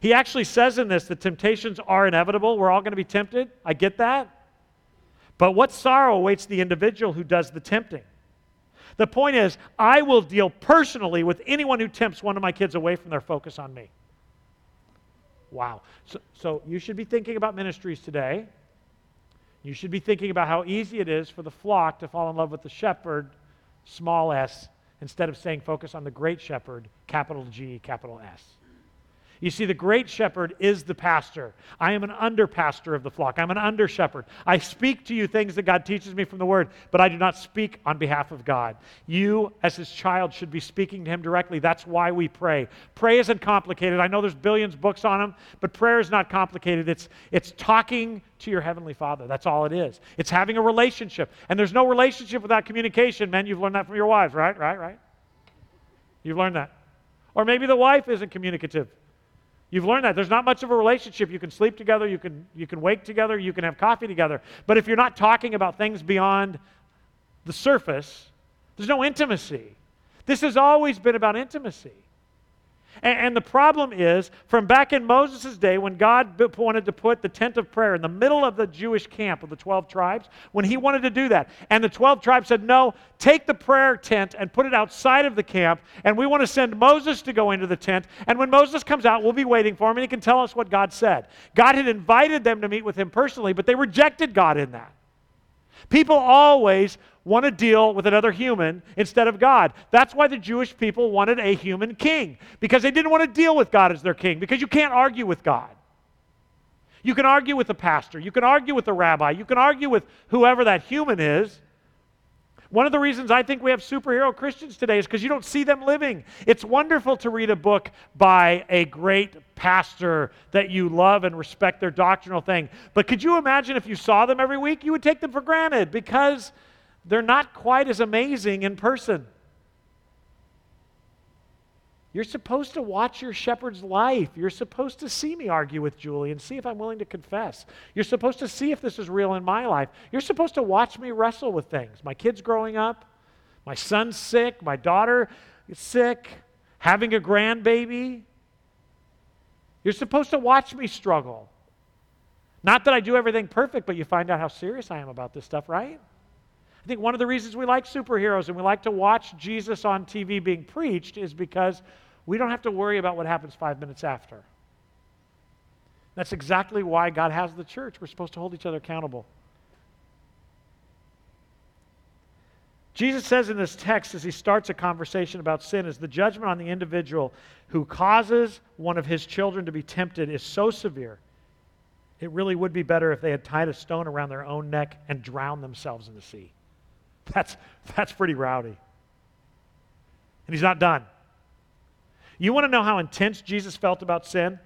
He actually says in this that temptations are inevitable. We're all going to be tempted. I get that. But what sorrow awaits the individual who does the tempting? The point is, I will deal personally with anyone who tempts one of my kids away from their focus on me. Wow. So you should be thinking about ministries today. You should be thinking about how easy it is for the flock to fall in love with the shepherd, small s, instead of saying focus on the great shepherd, capital G, capital S. You see, the great shepherd is the pastor. I am an under-pastor of the flock. I'm an under-shepherd. I speak to you things that God teaches me from the Word, but I do not speak on behalf of God. You, as his child, should be speaking to him directly. That's why we pray. Pray isn't complicated. I know there's billions of books on them, but prayer is not complicated. It's talking to your Heavenly Father. That's all it is. It's having a relationship. And there's no relationship without communication. Men, you've learned that from your wives, right? You've learned that. Or maybe the wife isn't communicative. You've learned that. There's not much of a relationship. You can sleep together, you can wake together, you can have coffee together. But if you're not talking about things beyond the surface, there's no intimacy. This has always been about intimacy. And the problem is, from back in Moses' day, when God wanted to put the tent of prayer in the middle of the Jewish camp of the 12 tribes, when he wanted to do that, and the 12 tribes said, no, take the prayer tent and put it outside of the camp, and we want to send Moses to go into the tent, and when Moses comes out, we'll be waiting for him, and he can tell us what God said. God had invited them to meet with him personally, but they rejected God in that. People always want to deal with another human instead of God. That's why the Jewish people wanted a human king, because they didn't want to deal with God as their king, because you can't argue with God. You can argue with the pastor. You can argue with the rabbi. You can argue with whoever that human is. One of the reasons I think we have superhero Christians today is because you don't see them living. It's wonderful to read a book by a great pastor that you love and respect their doctrinal thing. But could you imagine if you saw them every week, you would take them for granted because they're not quite as amazing in person. You're supposed to watch your shepherd's life. You're supposed to see me argue with Julie and see if I'm willing to confess. You're supposed to see if this is real in my life. You're supposed to watch me wrestle with things. My kid's growing up. My son's sick. My daughter is sick. Having a grandbaby. You're supposed to watch me struggle. Not that I do everything perfect, but you find out how serious I am about this stuff, right? I think one of the reasons we like superheroes and we like to watch Jesus on TV being preached is because we don't have to worry about what happens 5 minutes after. That's exactly why God has the church. We're supposed to hold each other accountable. Jesus says in this text as he starts a conversation about sin is the judgment on the individual who causes one of his children to be tempted is so severe, it really would be better if they had tied a stone around their own neck and drowned themselves in the sea. That's pretty rowdy. And he's not done. You want to know how intense Jesus felt about sin?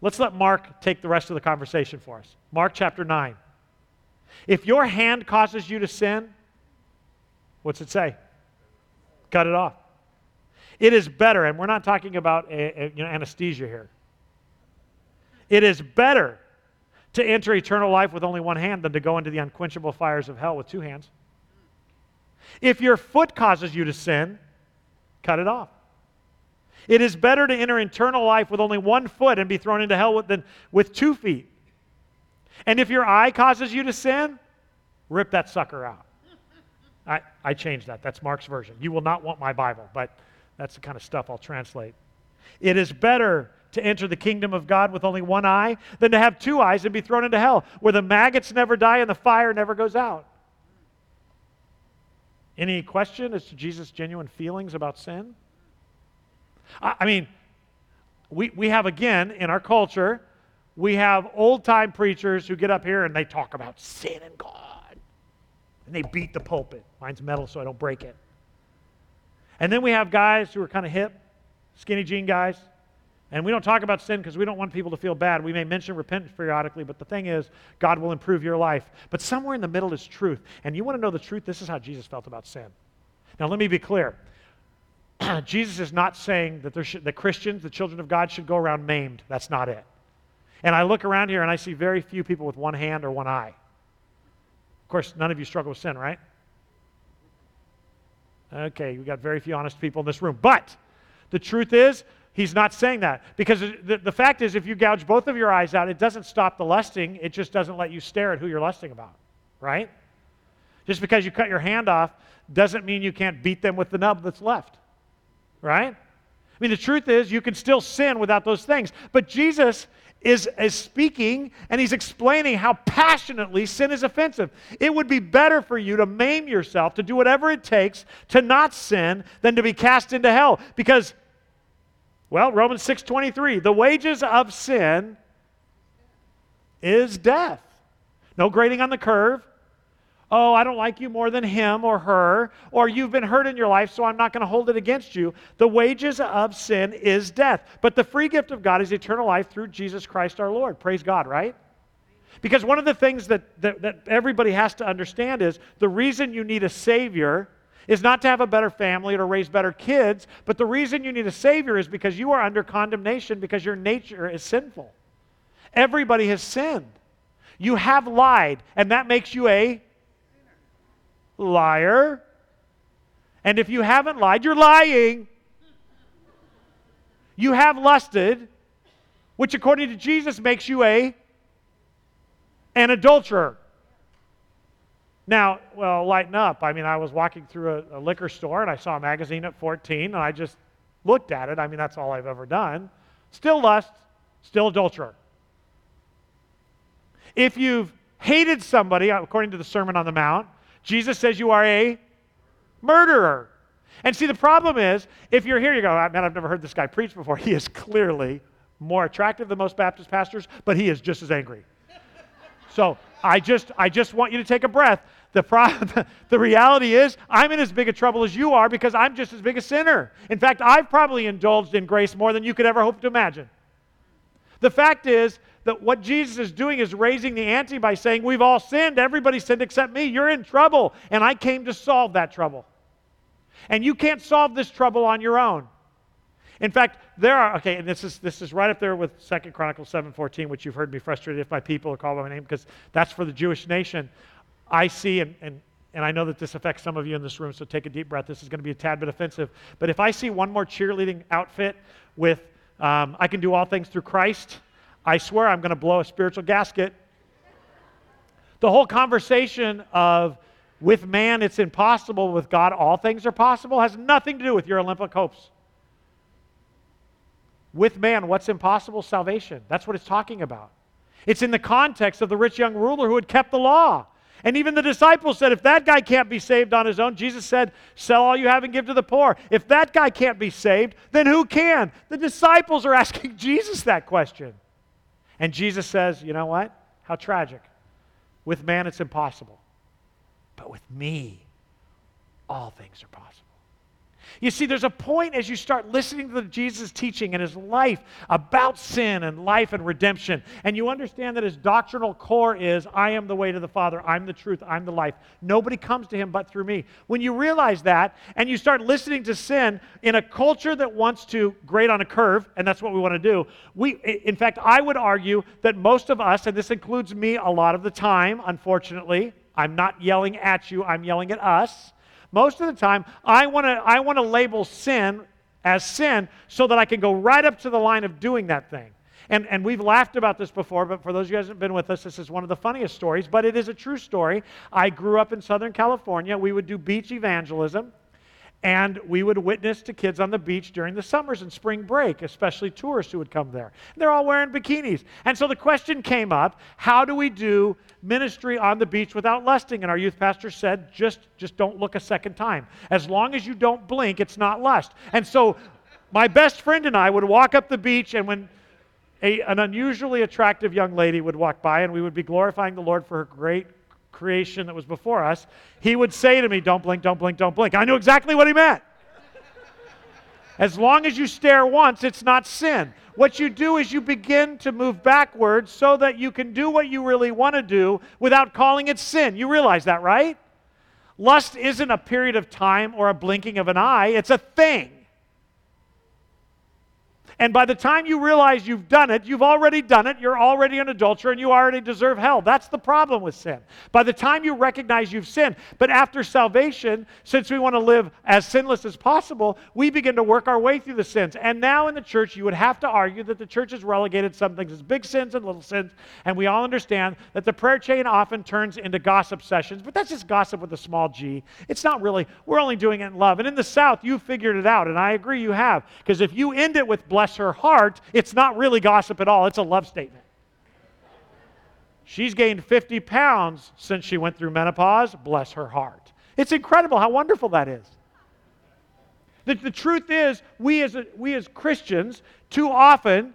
Let's let Mark take the rest of the conversation for us. Mark chapter 9. If your hand causes you to sin, what's it say? Cut it off. It is better, and we're not talking about anesthesia here. It is better to enter eternal life with only one hand than to go into the unquenchable fires of hell with two hands. If your foot causes you to sin, cut it off. It is better to enter eternal life with only one foot and be thrown into hell than with 2 feet. And if your eye causes you to sin, rip that sucker out. I changed that. That's Mark's version. You will not want my Bible, but that's the kind of stuff I'll translate. It is better to enter the kingdom of God with only one eye than to have two eyes and be thrown into hell, where the maggots never die and the fire never goes out. Any question as to Jesus' genuine feelings about sin? I mean, we have, again, in our culture, we have old-time preachers who get up here and they talk about sin and God. And they beat the pulpit. Mine's metal, so I don't break it. And then we have guys who are kind of hip, skinny jean guys. And we don't talk about sin because we don't want people to feel bad. We may mention repentance periodically, but the thing is, God will improve your life. But somewhere in the middle is truth. And you want to know the truth? This is how Jesus felt about sin. Now, let me be clear. Jesus is not saying that that Christians, the children of God, should go around maimed. That's not it. And I look around here and I see very few people with one hand or one eye. Of course, none of you struggle with sin, right? Okay, we've got very few honest people in this room. But the truth is, he's not saying that. Because the fact is, if you gouge both of your eyes out, it doesn't stop the lusting. It just doesn't let you stare at who you're lusting about, right? Just because you cut your hand off doesn't mean you can't beat them with the nub that's left. Right? I mean, the truth is you can still sin without those things. But Jesus is speaking, and he's explaining how passionately sin is offensive. It would be better for you to maim yourself, to do whatever it takes to not sin, than to be cast into hell. Because, well, Romans 6:23, the wages of sin is death. No grading on the curve. Oh, I don't like you more than him or her, or you've been hurt in your life, so I'm not going to hold it against you. The wages of sin is death. But the free gift of God is eternal life through Jesus Christ our Lord. Praise God, right? Because one of the things that everybody has to understand is the reason you need a Savior is not to have a better family or to raise better kids, but the reason you need a Savior is because you are under condemnation because your nature is sinful. Everybody has sinned. You have lied, and that makes you a liar. And if you haven't lied, you're lying. You have lusted, which according to Jesus makes you an adulterer. Now, well, lighten up. I mean, I was walking through a liquor store and I saw a magazine at 14 and I just looked at it. I mean, that's all I've ever done. Still lust, still adulterer. If you've hated somebody, according to the Sermon on the Mount, Jesus says you are a murderer. And see, the problem is, if you're here, you go, man, I've never heard this guy preach before. He is clearly more attractive than most Baptist pastors, but he is just as angry. So I just want you to take a breath. The reality is, I'm in as big a trouble as you are because I'm just as big a sinner. In fact, I've probably indulged in grace more than you could ever hope to imagine. The fact is that what Jesus is doing is raising the ante by saying, we've all sinned, everybody sinned except me, you're in trouble, and I came to solve that trouble. And you can't solve this trouble on your own. In fact, and this is right up there with 2 Chronicles 7:14, which you've heard me frustrated if my people are called by my name, because that's for the Jewish nation. I see, and I know that this affects some of you in this room, so take a deep breath. This is going to be a tad bit offensive. But if I see one more cheerleading outfit with I can do all things through Christ, I swear I'm going to blow a spiritual gasket. The whole conversation of with man it's impossible, with God all things are possible, has nothing to do with your Olympic hopes. With man, what's impossible? Salvation. That's what it's talking about. It's in the context of the rich young ruler who had kept the law. And even the disciples said, if that guy can't be saved on his own, Jesus said, sell all you have and give to the poor. If that guy can't be saved, then who can? The disciples are asking Jesus that question. And Jesus says, you know what? How tragic. With man, it's impossible. But with me, all things are possible. You see, there's a point as you start listening to Jesus' teaching and his life about sin and life and redemption, and you understand that his doctrinal core is, I am the way to the Father, I'm the truth, I'm the life. Nobody comes to him but through me. When you realize that, and you start listening to sin in a culture that wants to grade on a curve, and that's what we want to do, in fact, I would argue that most of us, and this includes me a lot of the time, unfortunately, I'm not yelling at you, I'm yelling at us. Most of the time, I want to label sin as sin so that I can go right up to the line of doing that thing. And we've laughed about this before, but for those of you who haven't been with us, this is one of the funniest stories, but it is a true story. I grew up in Southern California. We would do beach evangelism, and we would witness to kids on the beach during the summers and spring break, especially tourists who would come there. They're all wearing bikinis. And so the question came up, how do we do ministry on the beach without lusting? And our youth pastor said, just don't look a second time. As long as you don't blink, it's not lust. And so my best friend and I would walk up the beach, and when an unusually attractive young lady would walk by, and we would be glorifying the Lord for her great creation that was before us, he would say to me, don't blink, don't blink, don't blink. I knew exactly what he meant. As long as you stare once, it's not sin. What you do is you begin to move backwards so that you can do what you really want to do without calling it sin. You realize that, right? Lust isn't a period of time or a blinking of an eye. It's a thing. And by the time you realize you've done it, you've already done it, you're already an adulterer, and you already deserve hell. That's the problem with sin. By the time you recognize you've sinned, but after salvation, since we want to live as sinless as possible, we begin to work our way through the sins. And now in the church, you would have to argue that the church has relegated some things as big sins and little sins, and we all understand that the prayer chain often turns into gossip sessions, but that's just gossip with a small g. It's not really, we're only doing it in love. And in the South, you figured it out, and I agree you have, because if you end it with blessing, her heart, it's not really gossip at all. It's a love statement. She's gained 50 pounds since she went through menopause. Bless her heart. It's incredible how wonderful that is. The truth is, we as Christians too often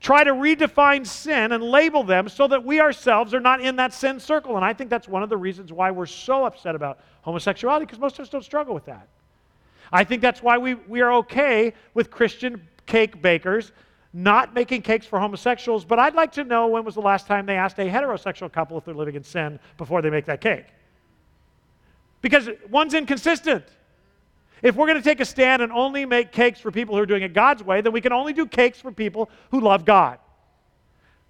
try to redefine sin and label them so that we ourselves are not in that sin circle. And I think that's one of the reasons why we're so upset about homosexuality, because most of us don't struggle with that. I think that's why we are okay with Christian cake bakers not making cakes for homosexuals, but I'd like to know when was the last time they asked a heterosexual couple if they're living in sin before they make that cake. Because one's inconsistent. If we're going to take a stand and only make cakes for people who are doing it God's way, then we can only do cakes for people who love God,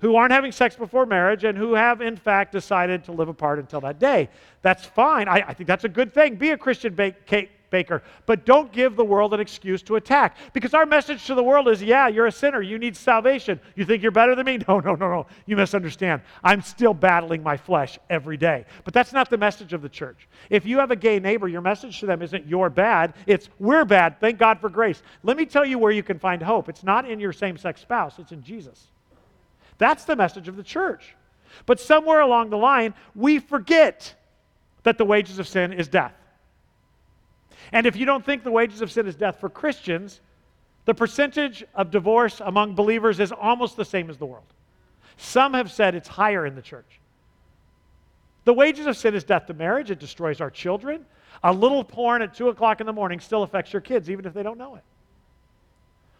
who aren't having sex before marriage, and who have, in fact, decided to live apart until that day. That's fine. I think that's a good thing. Be a Christian cake baker, but don't give the world an excuse to attack, because our message to the world is, yeah, you're a sinner, you need salvation. You think you're better than me? No, you misunderstand. I'm still battling my flesh every day. But that's not the message of the church. If you have a gay neighbor, your message to them isn't you're bad, it's we're bad, thank God for grace. Let me tell you where you can find hope. It's not in your same-sex spouse, it's in Jesus. That's the message of the church. But somewhere along the line, we forget that the wages of sin is death. And if you don't think the wages of sin is death for Christians, the percentage of divorce among believers is almost the same as the world. Some have said it's higher in the church. The wages of sin is death to marriage. It destroys our children. A little porn at 2 o'clock in the morning still affects your kids, even if they don't know it.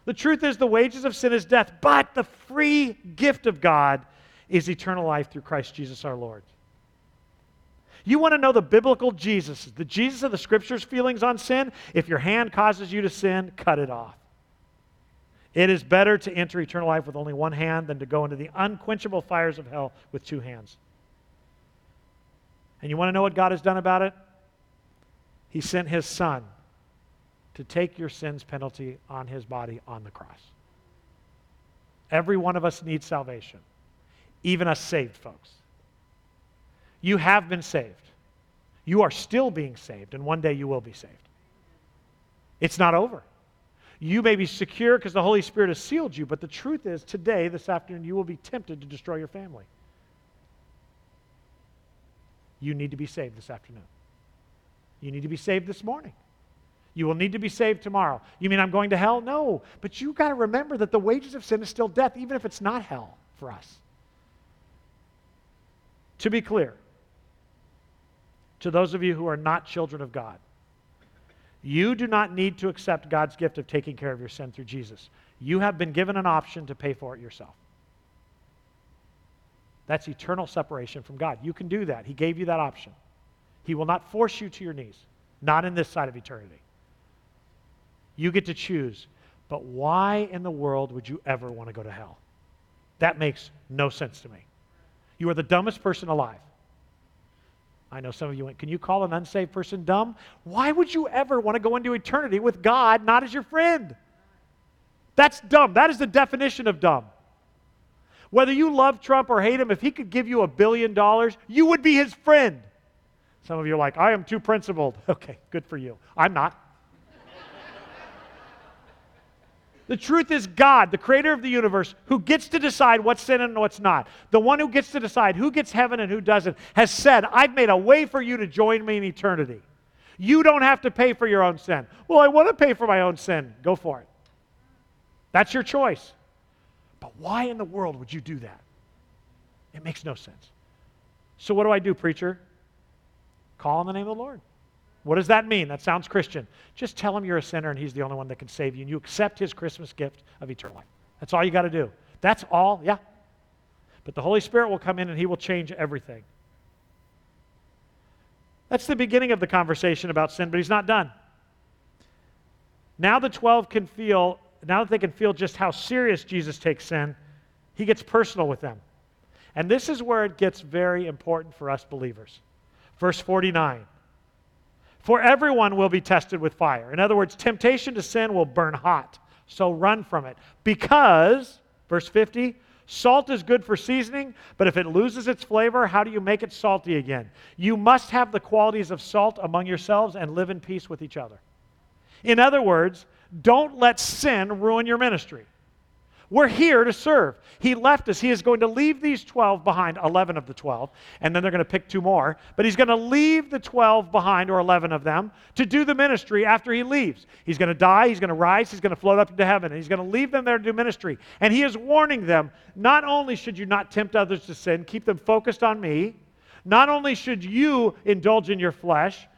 The truth is the wages of sin is death, but the free gift of God is eternal life through Christ Jesus our Lord. You want to know the biblical Jesus, the Jesus of the Scriptures' feelings on sin? If your hand causes you to sin, cut it off. It is better to enter eternal life with only one hand than to go into the unquenchable fires of hell with two hands. And you want to know what God has done about it? He sent His Son to take your sin's penalty on His body on the cross. Every one of us needs salvation, even us saved folks. You have been saved. You are still being saved, and one day you will be saved. It's not over. You may be secure because the Holy Spirit has sealed you, but the truth is today, this afternoon, you will be tempted to destroy your family. You need to be saved this afternoon. You need to be saved this morning. You will need to be saved tomorrow. You mean I'm going to hell? No, but you've got to remember that the wages of sin is still death, even if it's not hell for us. To be clear, to those of you who are not children of God, You do not need to accept God's gift of taking care of your sin through Jesus. You have been given an option to pay for it yourself. That's eternal separation from God. You can do that. He gave you that option. He will not force you to your knees, not in this side of eternity. You get to choose. But why in the world would you ever want to go to hell? That makes no sense to me. You are the dumbest person alive. I know some of you went, can you call an unsaved person dumb? Why would you ever want to go into eternity with God not as your friend? That's dumb. That is the definition of dumb. Whether you love Trump or hate him, if he could give you $1 billion, you would be his friend. Some of you are like, I am too principled. Okay, good for you. I'm not. The truth is God, the creator of the universe, who gets to decide what's sin and what's not, the one who gets to decide who gets heaven and who doesn't, has said, I've made a way for you to join me in eternity. You don't have to pay for your own sin. Well, I want to pay for my own sin. Go for it. That's your choice. But why in the world would you do that? It makes no sense. So what do I do, preacher? Call on the name of the Lord. What does that mean? That sounds Christian. Just tell him you're a sinner and he's the only one that can save you, and you accept his Christmas gift of eternal life. That's all you got to do. That's all, yeah. But the Holy Spirit will come in and he will change everything. That's the beginning of the conversation about sin, but he's not done. Now the 12 can feel, now that they can feel just how serious Jesus takes sin, he gets personal with them. And this is where it gets very important for us believers. Verse 49. For everyone will be tested with fire. In other words, temptation to sin will burn hot, so run from it. Because, verse 50, salt is good for seasoning, but if it loses its flavor, how do you make it salty again? You must have the qualities of salt among yourselves and live in peace with each other. In other words, don't let sin ruin your ministry. We're here to serve. He left us. He is going to leave these 12 behind, 11 of the 12, and then they're going to pick two more. But he's going to leave the 12 behind, or 11 of them, to do the ministry after he leaves. He's going to die. He's going to rise. He's going to float up into heaven. And he's going to leave them there to do ministry. And he is warning them, not only should you not tempt others to sin, keep them focused on me. Not only should you indulge in your flesh,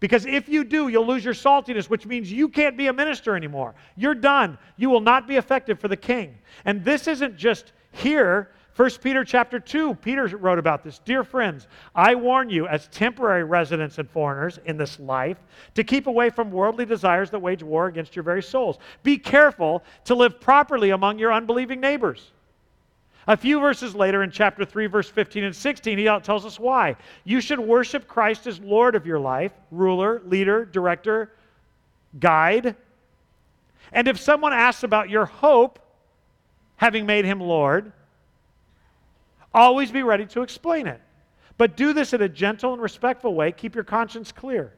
because if you do, you'll lose your saltiness, which means you can't be a minister anymore. You're done. You will not be effective for the king. And this isn't just here. First Peter chapter 2, Peter wrote about this. Dear friends, I warn you as temporary residents and foreigners in this life to keep away from worldly desires that wage war against your very souls. Be careful to live properly among your unbelieving neighbors. A few verses later in chapter 3, verse 15 and 16, he tells us why. You should worship Christ as Lord of your life, ruler, leader, director, guide. And if someone asks about your hope, having made him Lord, always be ready to explain it. But do this in a gentle and respectful way. Keep your conscience clear.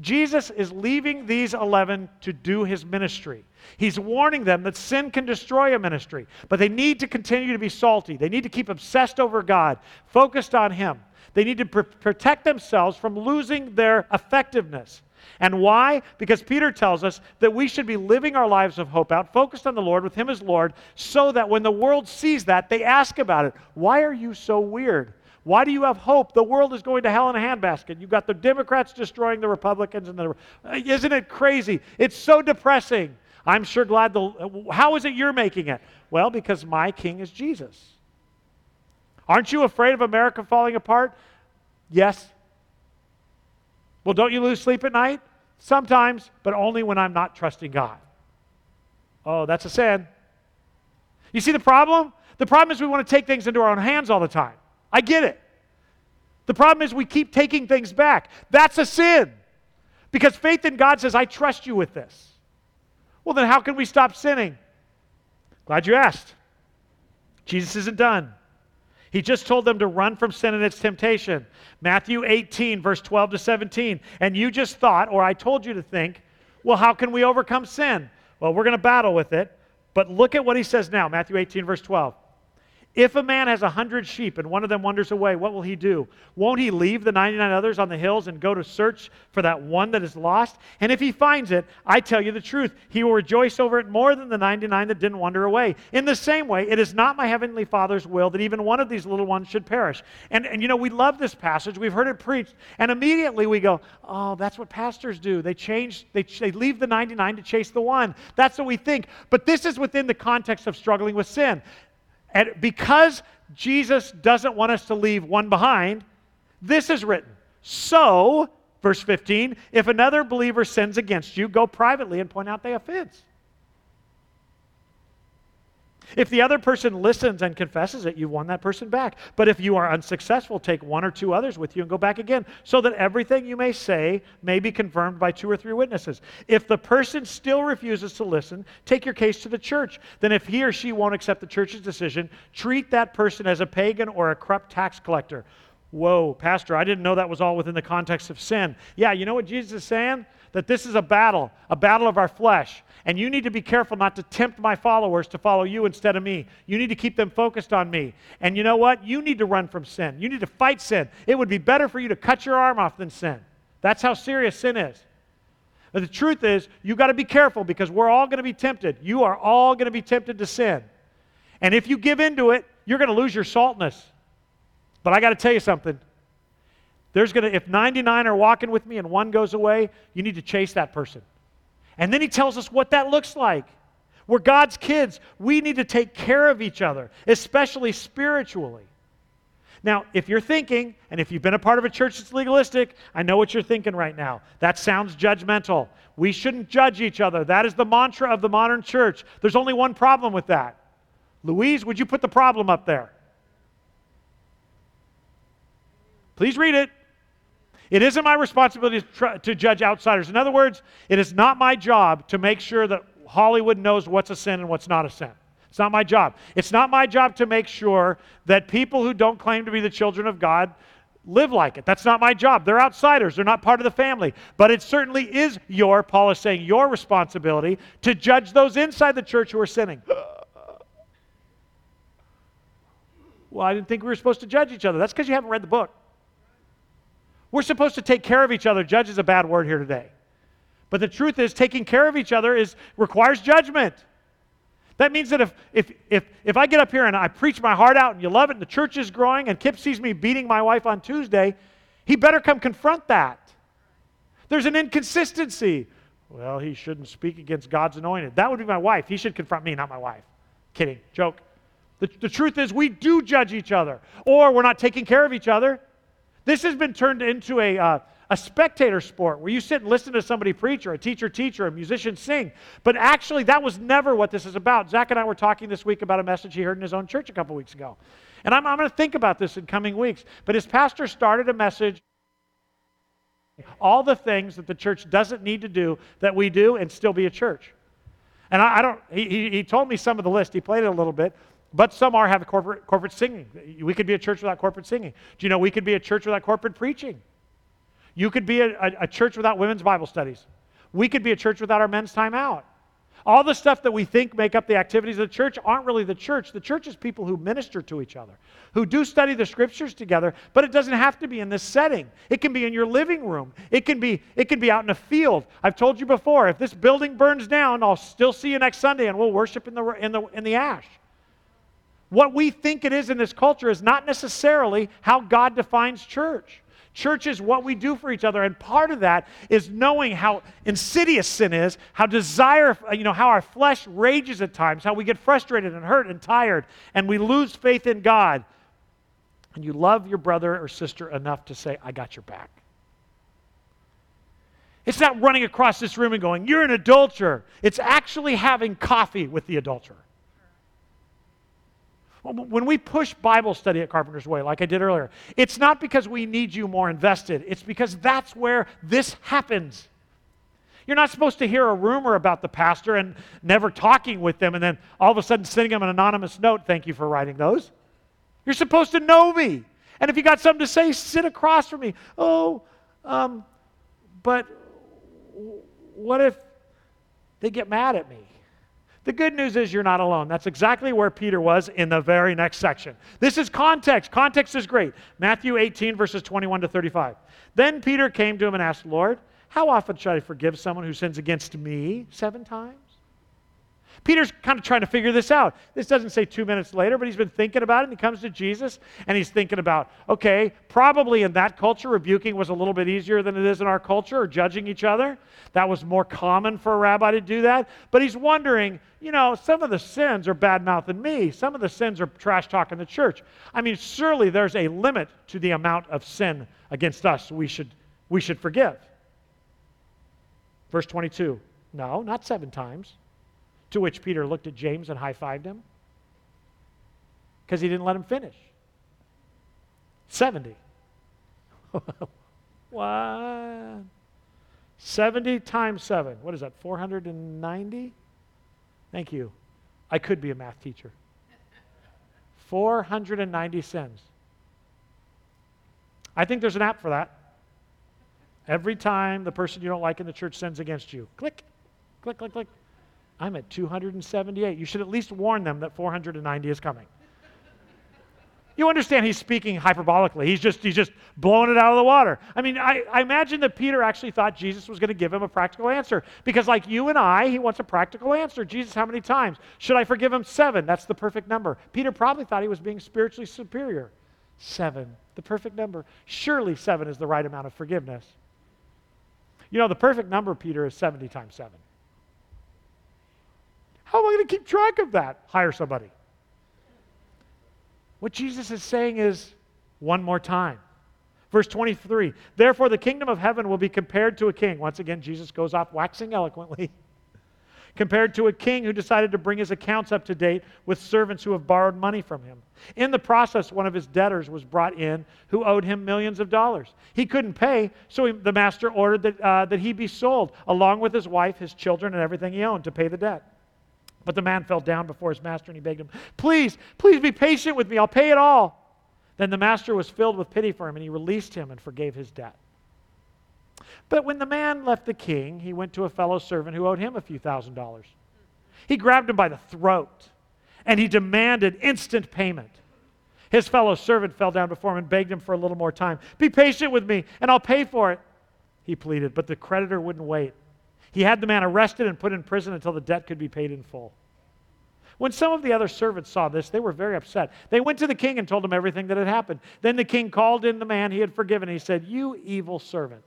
Jesus is leaving these 11 to do his ministry. He's warning them that sin can destroy a ministry, but they need to continue to be salty. They need to keep obsessed over God, focused on him. They need to protect themselves from losing their effectiveness. And why? Because Peter tells us that we should be living our lives of hope out, focused on the Lord, with him as Lord, so that when the world sees that, they ask about it. Why are you so weird? Why do you have hope? The world is going to hell in a handbasket. You've got the Democrats destroying the Republicans. Isn't it crazy? It's so depressing. I'm sure glad. How is it you're making it? Well, because my king is Jesus. Aren't you afraid of America falling apart? Yes. Well, don't you lose sleep at night? Sometimes, but only when I'm not trusting God. Oh, that's a sin. You see the problem? The problem is we want to take things into our own hands all the time. I get it. The problem is we keep taking things back. That's a sin. Because faith in God says, I trust you with this. Well, then how can we stop sinning? Glad you asked. Jesus isn't done. He just told them to run from sin and its temptation. Matthew 18, verse 12 to 17. And you just thought, or I told you to think, well, how can we overcome sin? Well, we're going to battle with it. But look at what he says now, Matthew 18, verse 12. If a man has 100 sheep and one of them wanders away, what will he do? Won't he leave the 99 others on the hills and go to search for that one that is lost? And if he finds it, I tell you the truth, he will rejoice over it more than the 99 that didn't wander away. In the same way, it is not my heavenly Father's will that even one of these little ones should perish. And you know, we love this passage. We've heard it preached. And immediately we go, oh, that's what pastors do. They leave the 99 to chase the one. That's what we think. But this is within the context of struggling with sin. And because Jesus doesn't want us to leave one behind, this is written. So, verse 15, if another believer sins against you, go privately and point out their offense. If the other person listens and confesses it, you've won that person back. But if you are unsuccessful, take one or two others with you and go back again, so that everything you may say may be confirmed by two or three witnesses. If the person still refuses to listen, take your case to the church. Then if he or she won't accept the church's decision, treat that person as a pagan or a corrupt tax collector. Whoa, Pastor, I didn't know that was all within the context of sin. Yeah, you know what Jesus is saying? That this is a battle of our flesh. And you need to be careful not to tempt my followers to follow you instead of me. You need to keep them focused on me. And you know what? You need to run from sin. You need to fight sin. It would be better for you to cut your arm off than sin. That's how serious sin is. But the truth is, you've got to be careful because we're all going to be tempted. You are all going to be tempted to sin. And if you give into it, you're going to lose your saltness. But I got to tell you something. If 99 are walking with me and one goes away, you need to chase that person. And then he tells us what that looks like. We're God's kids. We need to take care of each other, especially spiritually. Now, if you're thinking, and if you've been a part of a church that's legalistic, I know what you're thinking right now. That sounds judgmental. We shouldn't judge each other. That is the mantra of the modern church. There's only one problem with that. Louise, would you put the problem up there? Please read it. It isn't my responsibility to judge outsiders. In other words, it is not my job to make sure that Hollywood knows what's a sin and what's not a sin. It's not my job. It's not my job to make sure that people who don't claim to be the children of God live like it. That's not my job. They're outsiders. They're not part of the family. But it certainly is Paul is saying, your responsibility to judge those inside the church who are sinning. Well, I didn't think we were supposed to judge each other. That's because you haven't read the book. We're supposed to take care of each other. Judge is a bad word here today. But the truth is, taking care of each other requires judgment. That means that if I get up here and I preach my heart out and you love it and the church is growing and Kip sees me beating my wife on Tuesday, he better come confront that. There's an inconsistency. Well, he shouldn't speak against God's anointed. That would be my wife. He should confront me, not my wife. Kidding. Joke. The truth is we do judge each other, or we're not taking care of each other. This has been turned into a spectator sport where you sit and listen to somebody preach or a teacher teach or a musician sing. But actually, that was never what this is about. Zach and I were talking this week about a message he heard in his own church a couple weeks ago. And I'm going to think about this in coming weeks. But his pastor started a message, all the things that the church doesn't need to do that we do and still be a church. And he told me some of the list. He played it a little bit. But some have corporate singing. We could be a church without corporate singing. Do you know we could be a church without corporate preaching? You could be a church without women's Bible studies. We could be a church without our men's time out. All the stuff that we think make up the activities of the church aren't really the church. The church is people who minister to each other, who do study the scriptures together, but it doesn't have to be in this setting. It can be in your living room. It can be out in a field. I've told you before, if this building burns down, I'll still see you next Sunday and we'll worship in the ash. What we think it is in this culture is not necessarily how God defines church. Church is what we do for each other, and part of that is knowing how insidious sin is, how desire, how our flesh rages at times, how we get frustrated and hurt and tired, and we lose faith in God. And you love your brother or sister enough to say, I got your back. It's not running across this room and going, you're an adulterer. It's actually having coffee with the adulterer. When we push Bible study at Carpenter's Way, like I did earlier, it's not because we need you more invested. It's because that's where this happens. You're not supposed to hear a rumor about the pastor and never talking with them and then all of a sudden sending them an anonymous note, thank you for writing those. You're supposed to know me. And if you got something to say, sit across from me. Oh, but what if they get mad at me? The good news is you're not alone. That's exactly where Peter was in the very next section. This is context. Context is great. Matthew 18, verses 21 to 35. Then Peter came to him and asked, Lord, how often should I forgive someone who sins against me? 7 times? Peter's kind of trying to figure this out. This doesn't say 2 minutes later, but he's been thinking about it, and he comes to Jesus, and he's thinking about, okay, probably in that culture, rebuking was a little bit easier than it is in our culture, or judging each other. That was more common for a rabbi to do that. But he's wondering, you know, some of the sins are bad-mouthing me. Some of the sins are trash-talking the church. I mean, surely there's a limit to the amount of sin against us we should forgive. Verse 22, no, not 7 times. To which Peter looked at James and high-fived him because he didn't let him finish. 70. What? 70 times 7. What is that, 490? Thank you. I could be a math teacher. 490 sins. I think there's an app for that. Every time the person you don't like in the church sins against you, click, click, click, click. I'm at 278. You should at least warn them that 490 is coming. You understand he's speaking hyperbolically. He's just blowing it out of the water. I mean, I imagine that Peter actually thought Jesus was going to give him a practical answer because like you and I, he wants a practical answer. Jesus, how many times? Should I forgive him? 7. That's the perfect number. Peter probably thought he was being spiritually superior. 7, the perfect number. Surely 7 is the right amount of forgiveness. You know, the perfect number, Peter, is 70 times 7. How am I going to keep track of that? Hire somebody. What Jesus is saying is, one more time. Verse 23, therefore the kingdom of heaven will be compared to a king. Once again, Jesus goes off waxing eloquently. Compared to a king who decided to bring his accounts up to date with servants who have borrowed money from him. In the process, one of his debtors was brought in who owed him millions of dollars. He couldn't pay, so the master ordered that he be sold, along with his wife, his children, and everything he owned to pay the debt. But the man fell down before his master and he begged him, please, please be patient with me. I'll pay it all. Then the master was filled with pity for him and he released him and forgave his debt. But when the man left the king, he went to a fellow servant who owed him a few $1,000s. He grabbed him by the throat and he demanded instant payment. His fellow servant fell down before him and begged him for a little more time. Be patient with me and I'll pay for it, he pleaded. But the creditor wouldn't wait. He had the man arrested and put in prison until the debt could be paid in full. When some of the other servants saw this, they were very upset. They went to the king and told him everything that had happened. Then the king called in the man he had forgiven. He said, you evil servant,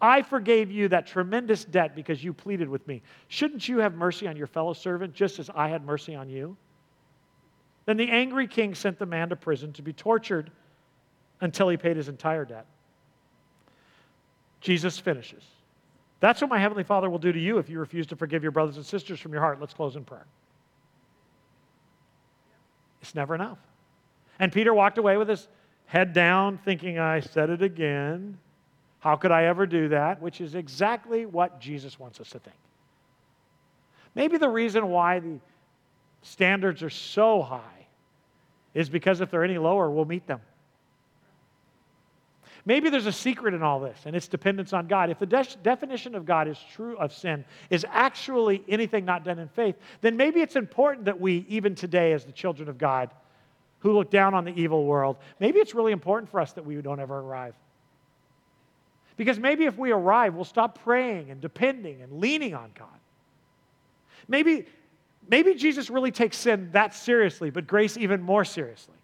I forgave you that tremendous debt because you pleaded with me. Shouldn't you have mercy on your fellow servant just as I had mercy on you? Then the angry king sent the man to prison to be tortured until he paid his entire debt. Jesus finishes. That's what my Heavenly Father will do to you if you refuse to forgive your brothers and sisters from your heart. Let's close in prayer. It's never enough. And Peter walked away with his head down thinking, I said it again. How could I ever do that? Which is exactly what Jesus wants us to think. Maybe the reason why the standards are so high is because if they're any lower, we'll meet them. Maybe there's a secret in all this, and it's dependence on God. If the definition of God is true of sin, is actually anything not done in faith, then maybe it's important that we, even today as the children of God, who look down on the evil world, maybe it's really important for us that we don't ever arrive. Because maybe if we arrive, we'll stop praying and depending and leaning on God. Maybe Jesus really takes sin that seriously, but grace even more seriously.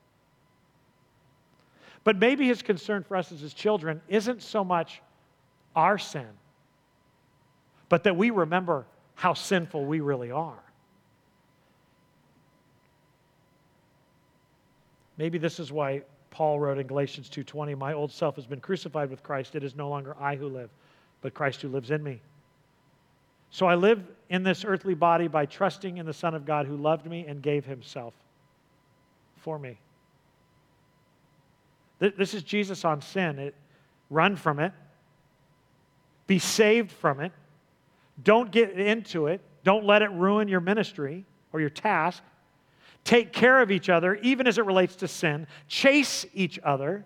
But maybe his concern for us as his children isn't so much our sin, but that we remember how sinful we really are. Maybe this is why Paul wrote in Galatians 2:20, my old self has been crucified with Christ. It is no longer I who live, but Christ who lives in me. So I live in this earthly body by trusting in the Son of God who loved me and gave himself for me. This is Jesus on sin. Run from it. Be saved from it. Don't get into it. Don't let it ruin your ministry or your task. Take care of each other, even as it relates to sin. Chase each other.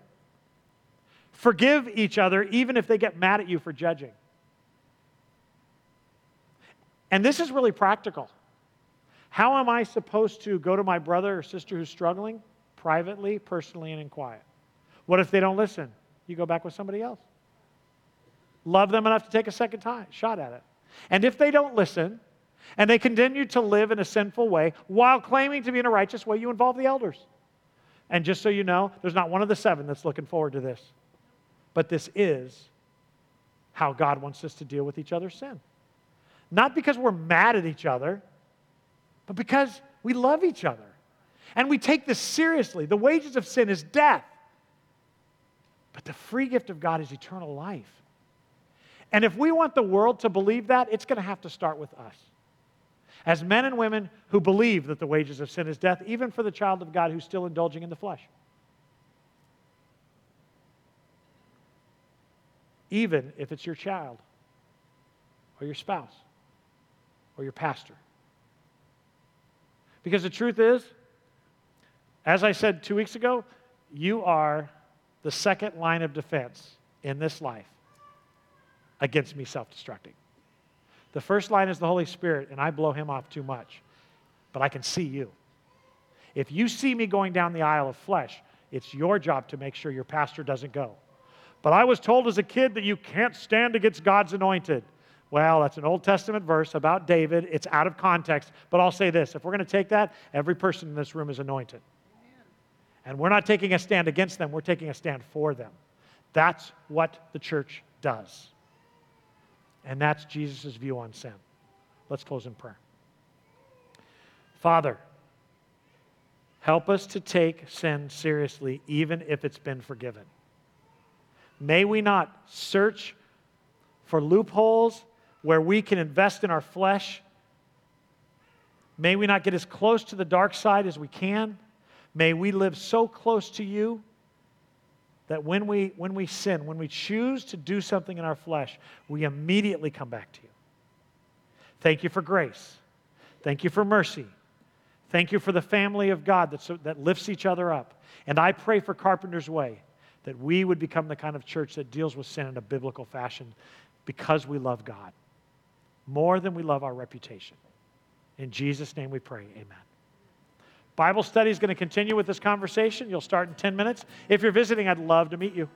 Forgive each other, even if they get mad at you for judging. And this is really practical. How am I supposed to go to my brother or sister who's struggling? Privately, personally, and in quiet. What if they don't listen? You go back with somebody else. Love them enough to take a second shot at it. And if they don't listen, and they continue to live in a sinful way while claiming to be in a righteous way, you involve the elders. And just so you know, there's not one of the seven that's looking forward to this. But this is how God wants us to deal with each other's sin. Not because we're mad at each other, but because we love each other. And we take this seriously. The wages of sin is death. But the free gift of God is eternal life. And if we want the world to believe that, it's going to have to start with us. As men and women who believe that the wages of sin is death, even for the child of God who's still indulging in the flesh. Even if it's your child, or your spouse, or your pastor. Because the truth is, as I said 2 weeks ago, you are the second line of defense in this life against me self-destructing. The first line is the Holy Spirit, and I blow him off too much. But I can see you. If you see me going down the aisle of flesh, it's your job to make sure your pastor doesn't go. But I was told as a kid that you can't stand against God's anointed. Well, that's an Old Testament verse about David. It's out of context. But I'll say this. If we're going to take that, every person in this room is anointed. Amen. And we're not taking a stand against them. We're taking a stand for them. That's what the church does. And that's Jesus' view on sin. Let's close in prayer. Father, help us to take sin seriously, even if it's been forgiven. May we not search for loopholes where we can invest in our flesh. May we not get as close to the dark side as we can. May we live so close to you that when we sin, when we choose to do something in our flesh, we immediately come back to you. Thank you for grace. Thank you for mercy. Thank you for the family of God that lifts each other up. And I pray for Carpenter's Way that we would become the kind of church that deals with sin in a biblical fashion because we love God more than we love our reputation. In Jesus' name we pray, amen. Bible study is going to continue with this conversation. You'll start in 10 minutes. If you're visiting, I'd love to meet you.